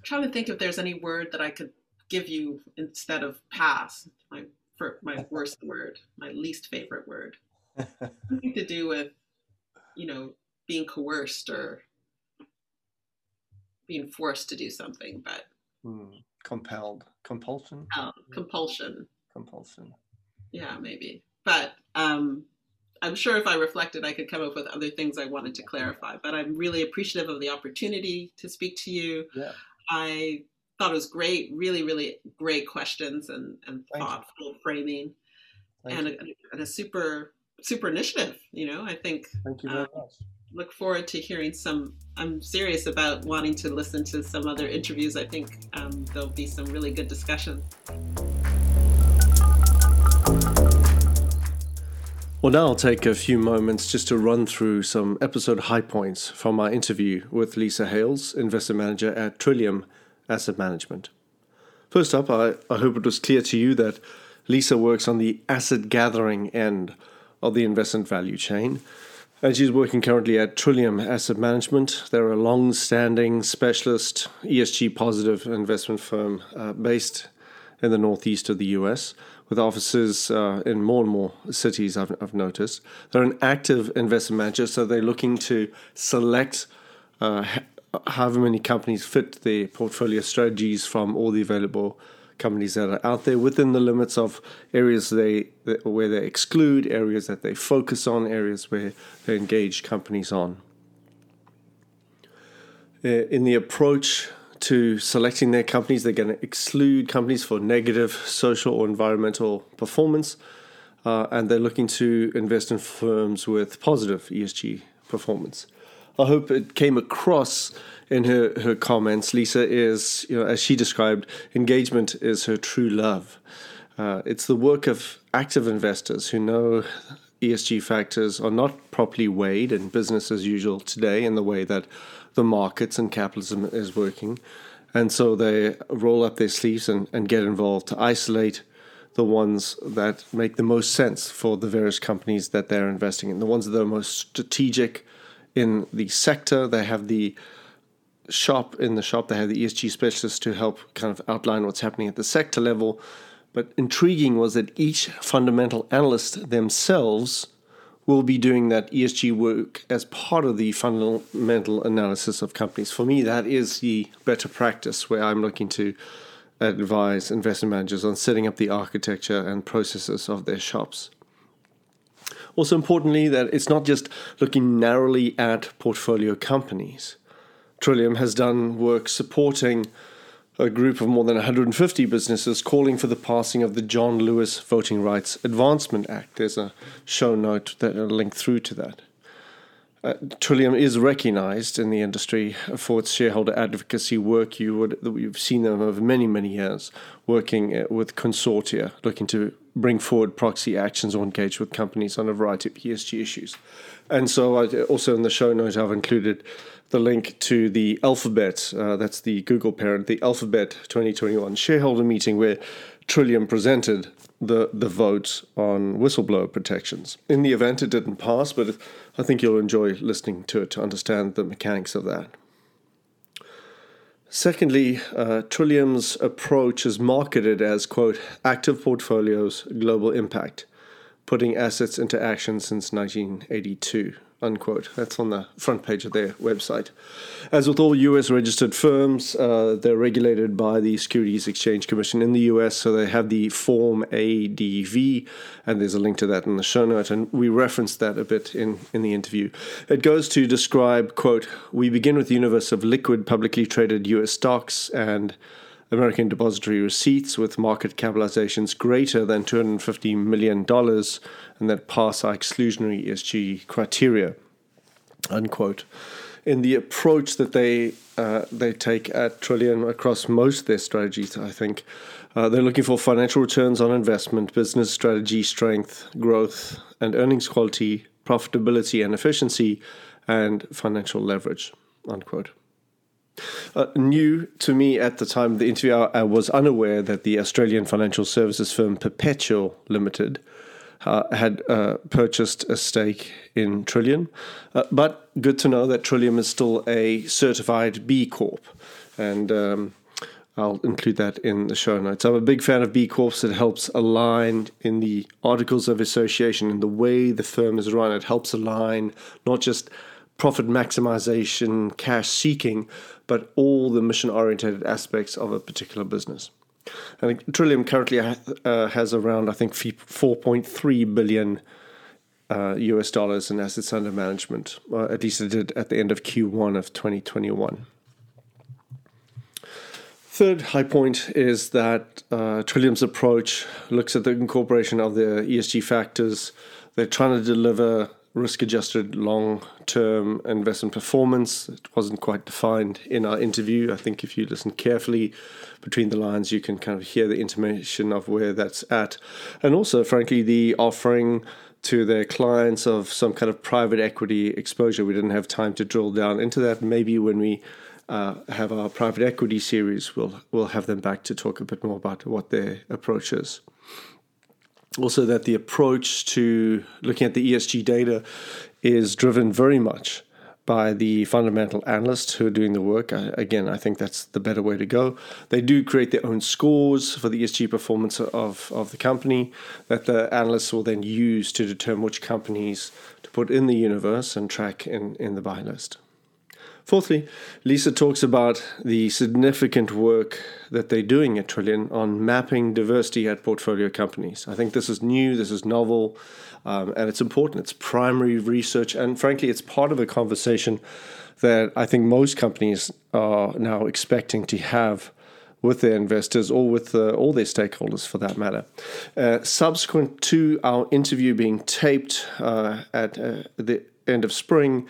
trying to think if there's any word that I could give you instead of pass, my, for my worst word, my least favorite word. Something to do with, you know, being coerced or being forced to do something, but mm, compelled, compulsion, oh, compulsion, compulsion. Yeah, maybe. But um, I'm sure if I reflected, I could come up with other things I wanted to clarify. But I'm really appreciative of the opportunity to speak to you. Yeah. I thought it was great, really, really great questions and, and thoughtful framing, and a, and a super, super initiative. You know, I think. Thank you very um, much. Look forward to hearing some, I'm serious about wanting to listen to some other interviews. I think um, there'll be some really good discussion. Well, now I'll take a few moments just to run through some episode high points from our interview with Lisa Hayles, Investment Manager at Trillium Asset Management. First up, I, I hope it was clear to you that Lisa works on the asset gathering end of the investment value chain. And she's working currently at Trillium Asset Management. They're a long-standing specialist E S G-positive investment firm uh, based in the northeast of the U S with offices uh, in more and more cities, I've, I've noticed. They're an active investment manager, so they're looking to select uh, however many companies fit their portfolio strategies from all the available companies that are out there within the limits of areas they that, where they exclude, areas that they focus on, areas where they engage companies on. In the approach to selecting their companies, they're going to exclude companies for negative social or environmental performance, uh, and they're looking to invest in firms with positive E S G performance. I hope it came across in her, her comments. Lisa is, you know, as she described, engagement is her true love. Uh, it's the work of active investors who know E S G factors are not properly weighed in business as usual today in the way that the markets and capitalism is working. And so they roll up their sleeves and, and get involved to isolate the ones that make the most sense for the various companies that they're investing in, the ones that are most strategic in the sector. They have the shop in the shop. They have the E S G specialists to help kind of outline what's happening at the sector level. But intriguing was that each fundamental analyst themselves will be doing that E S G work as part of the fundamental analysis of companies. For me, that is the better practice where I'm looking to advise investment managers on setting up the architecture and processes of their shops. Also importantly, that it's not just looking narrowly at portfolio companies. Trillium has done work supporting a group of more than one hundred fifty businesses calling for the passing of the John Lewis Voting Rights Advancement Act. There's a show note that will link through to that. Uh, Trillium is recognized in the industry for its shareholder advocacy work. You would, you've seen them over many, many years working with consortia, looking to bring forward proxy actions or engage with companies on a variety of E S G issues. And so I, also in the show notes, I've included the link to the Alphabet, uh, that's the Google parent, the Alphabet twenty twenty-one shareholder meeting where Trillium presented the, the votes on whistleblower protections. In the event, it didn't pass, but I think you'll enjoy listening to it to understand the mechanics of that. Secondly, uh, Trillium's approach is marketed as, quote, active portfolios, global impact, putting assets into action since nineteen eighty-two. unquote. That's on the front page of their website. As with all U S registered firms, uh, they're regulated by the Securities Exchange Commission in the U S, so they have the Form A D V, and there's a link to that in the show note, and we referenced that a bit in, in the interview. It goes to describe, quote, we begin with the universe of liquid publicly traded U S stocks and American depository receipts with market capitalizations greater than two hundred fifty million dollars, and that pass our exclusionary E S G criteria, unquote. In the approach that they uh, they take at Trillium across most of their strategies, I think, uh, they're looking for financial returns on investment, business strategy, strength, growth, and earnings quality, profitability and efficiency, and financial leverage, unquote. Uh, new to me at the time of the interview, I, I was unaware that the Australian financial services firm Perpetual Limited uh, had uh, purchased a stake in Trillium. Uh, but good to know that Trillium is still a certified B Corp. And um, I'll include that in the show notes. I'm a big fan of B Corps. It helps align in the articles of association and the way the firm is run. It helps align not just profit maximization, cash seeking, but all the mission-oriented aspects of a particular business. And Trillium currently uh, has around, I think, four point three billion uh, U S dollars in assets under management, or at least it did at the end of Q one of twenty twenty-one. Third high point is that uh, Trillium's approach looks at the incorporation of the E S G factors. They're trying to deliver risk-adjusted long-term investment performance. It wasn't quite defined in our interview. I think if you listen carefully between the lines, you can kind of hear the intimation of where that's at. And also, frankly, the offering to their clients of some kind of private equity exposure. We didn't have time to drill down into that. Maybe when we uh, have our private equity series, we'll, we'll have them back to talk a bit more about what their approach is. Also, that the approach to looking at the E S G data is driven very much by the fundamental analysts who are doing the work. I, again, I think that's the better way to go. They do create their own scores for the E S G performance of, of the company that the analysts will then use to determine which companies to put in the universe and track in, in the buy list. Fourthly, Lisa talks about the significant work that they're doing at Trillium on mapping diversity at portfolio companies. I think this is new, this is novel, um, and it's important. It's primary research, and frankly, it's part of a conversation that I think most companies are now expecting to have with their investors or with uh, all their stakeholders for that matter. Uh, subsequent to our interview being taped uh, at uh, the end of spring,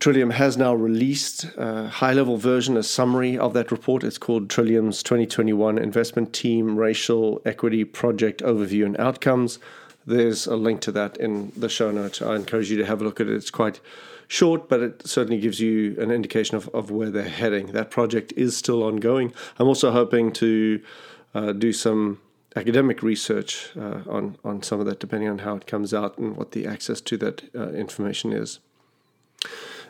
Trillium has now released a high-level version, a summary of that report. It's called Trillium's twenty twenty-one Investment Team Racial Equity Project Overview and Outcomes. There's a link to that in the show note. I encourage you to have a look at it. It's quite short, but it certainly gives you an indication of, of where they're heading. That project is still ongoing. I'm also hoping to uh, do some academic research uh, on, on some of that, depending on how it comes out and what the access to that uh, information is.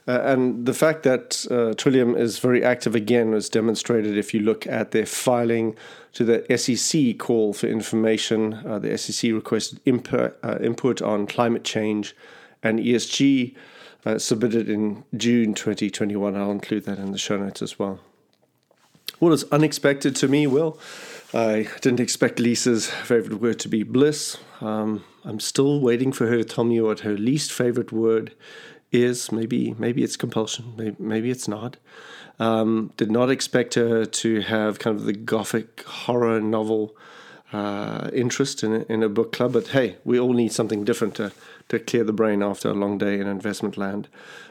Uh, and the fact that uh, Trillium is very active, again, was demonstrated if you look at their filing to the S E C call for information. Uh, the S E C requested input, uh, input on climate change and E S G, uh, submitted in June twenty twenty-one. I'll include that in the show notes as well. What is unexpected to me? Well, I didn't expect Lisa's favorite word to be bliss. Um, I'm still waiting for her to tell me what her least favorite word is. Maybe maybe it's compulsion, maybe, maybe it's not. Um, did not expect her to have kind of the gothic horror novel uh, interest in, in a book club, but hey, we all need something different to, to clear the brain after a long day in investment land.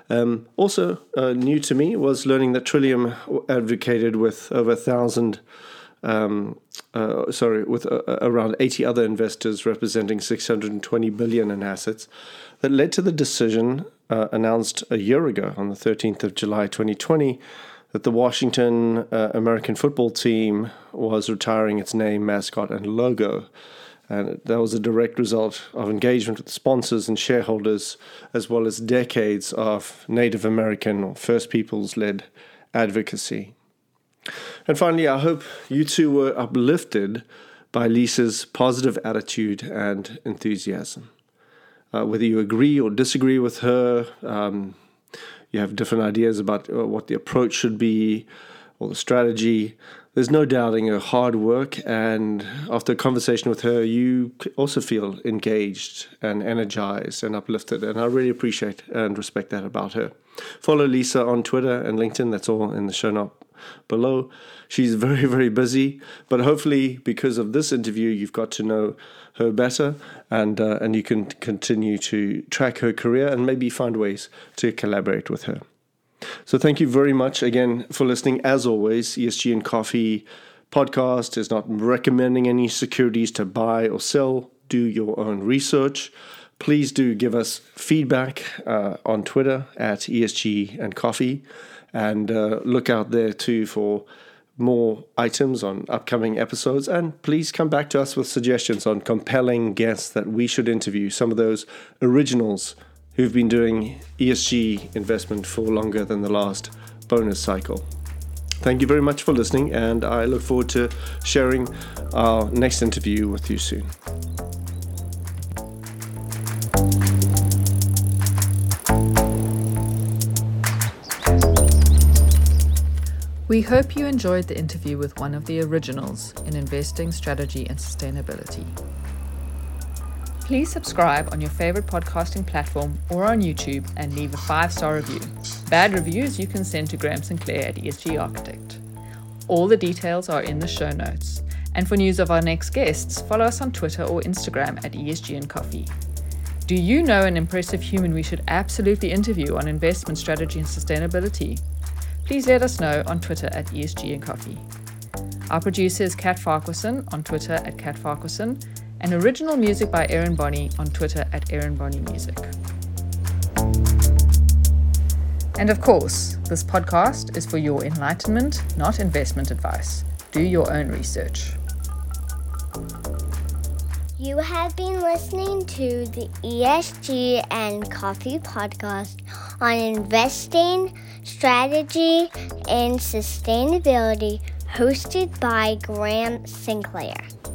Um, also uh, new to me was learning that Trillium advocated with over a thousand Um, uh, sorry, with uh, around eighty other investors representing six hundred twenty billion dollars in assets, that led to the decision uh, announced a year ago on the thirteenth of July twenty twenty that the Washington uh, American football team was retiring its name, mascot, and logo. And that was a direct result of engagement with sponsors and shareholders, as well as decades of Native American or First Peoples-led advocacy. And finally, I hope you two were uplifted by Lisa's positive attitude and enthusiasm. uh, whether you agree or disagree with her. Um, you have different ideas about uh, what the approach should be or the strategy. There's no doubting her hard work, and after a conversation with her, you also feel engaged and energized and uplifted, and I really appreciate and respect that about her. Follow Lisa on Twitter and LinkedIn. That's all in the show notes below. She's very, very busy, but hopefully because of this interview, you've got to know her better, and uh, and you can continue to track her career and maybe find ways to collaborate with her. So thank you very much again for listening. As always, E S G and Coffee podcast is not recommending any securities to buy or sell. Do your own research. Please do give us feedback uh, on Twitter at E S G and Coffee, and uh, look out there too for more items on upcoming episodes. And please come back to us with suggestions on compelling guests that we should interview, some of those originals who've been doing E S G investment for longer than the last bonus cycle. Thank you very much for listening, and I look forward to sharing our next interview with you soon. We hope you enjoyed the interview with one of the originals in investing, strategy, and sustainability. Please subscribe on your favorite podcasting platform or on YouTube and leave a five-star review. Bad reviews you can send to Graham Sinclair at E S G Architect. All the details are in the show notes. And for news of our next guests, follow us on Twitter or Instagram at E S G and Coffee. Do you know an impressive human we should absolutely interview on investment strategy and sustainability? Please let us know on Twitter at E S G and Coffee. Our producer is Kat Farquharson on Twitter at Kat Farquharson, and original music by Erin Bonney on Twitter at Erin Bonney Music. And of course, this podcast is for your enlightenment, not investment advice. Do your own research. You have been listening to the E S G and Coffee podcast on investing, strategy, and sustainability, hosted by Graham Sinclair.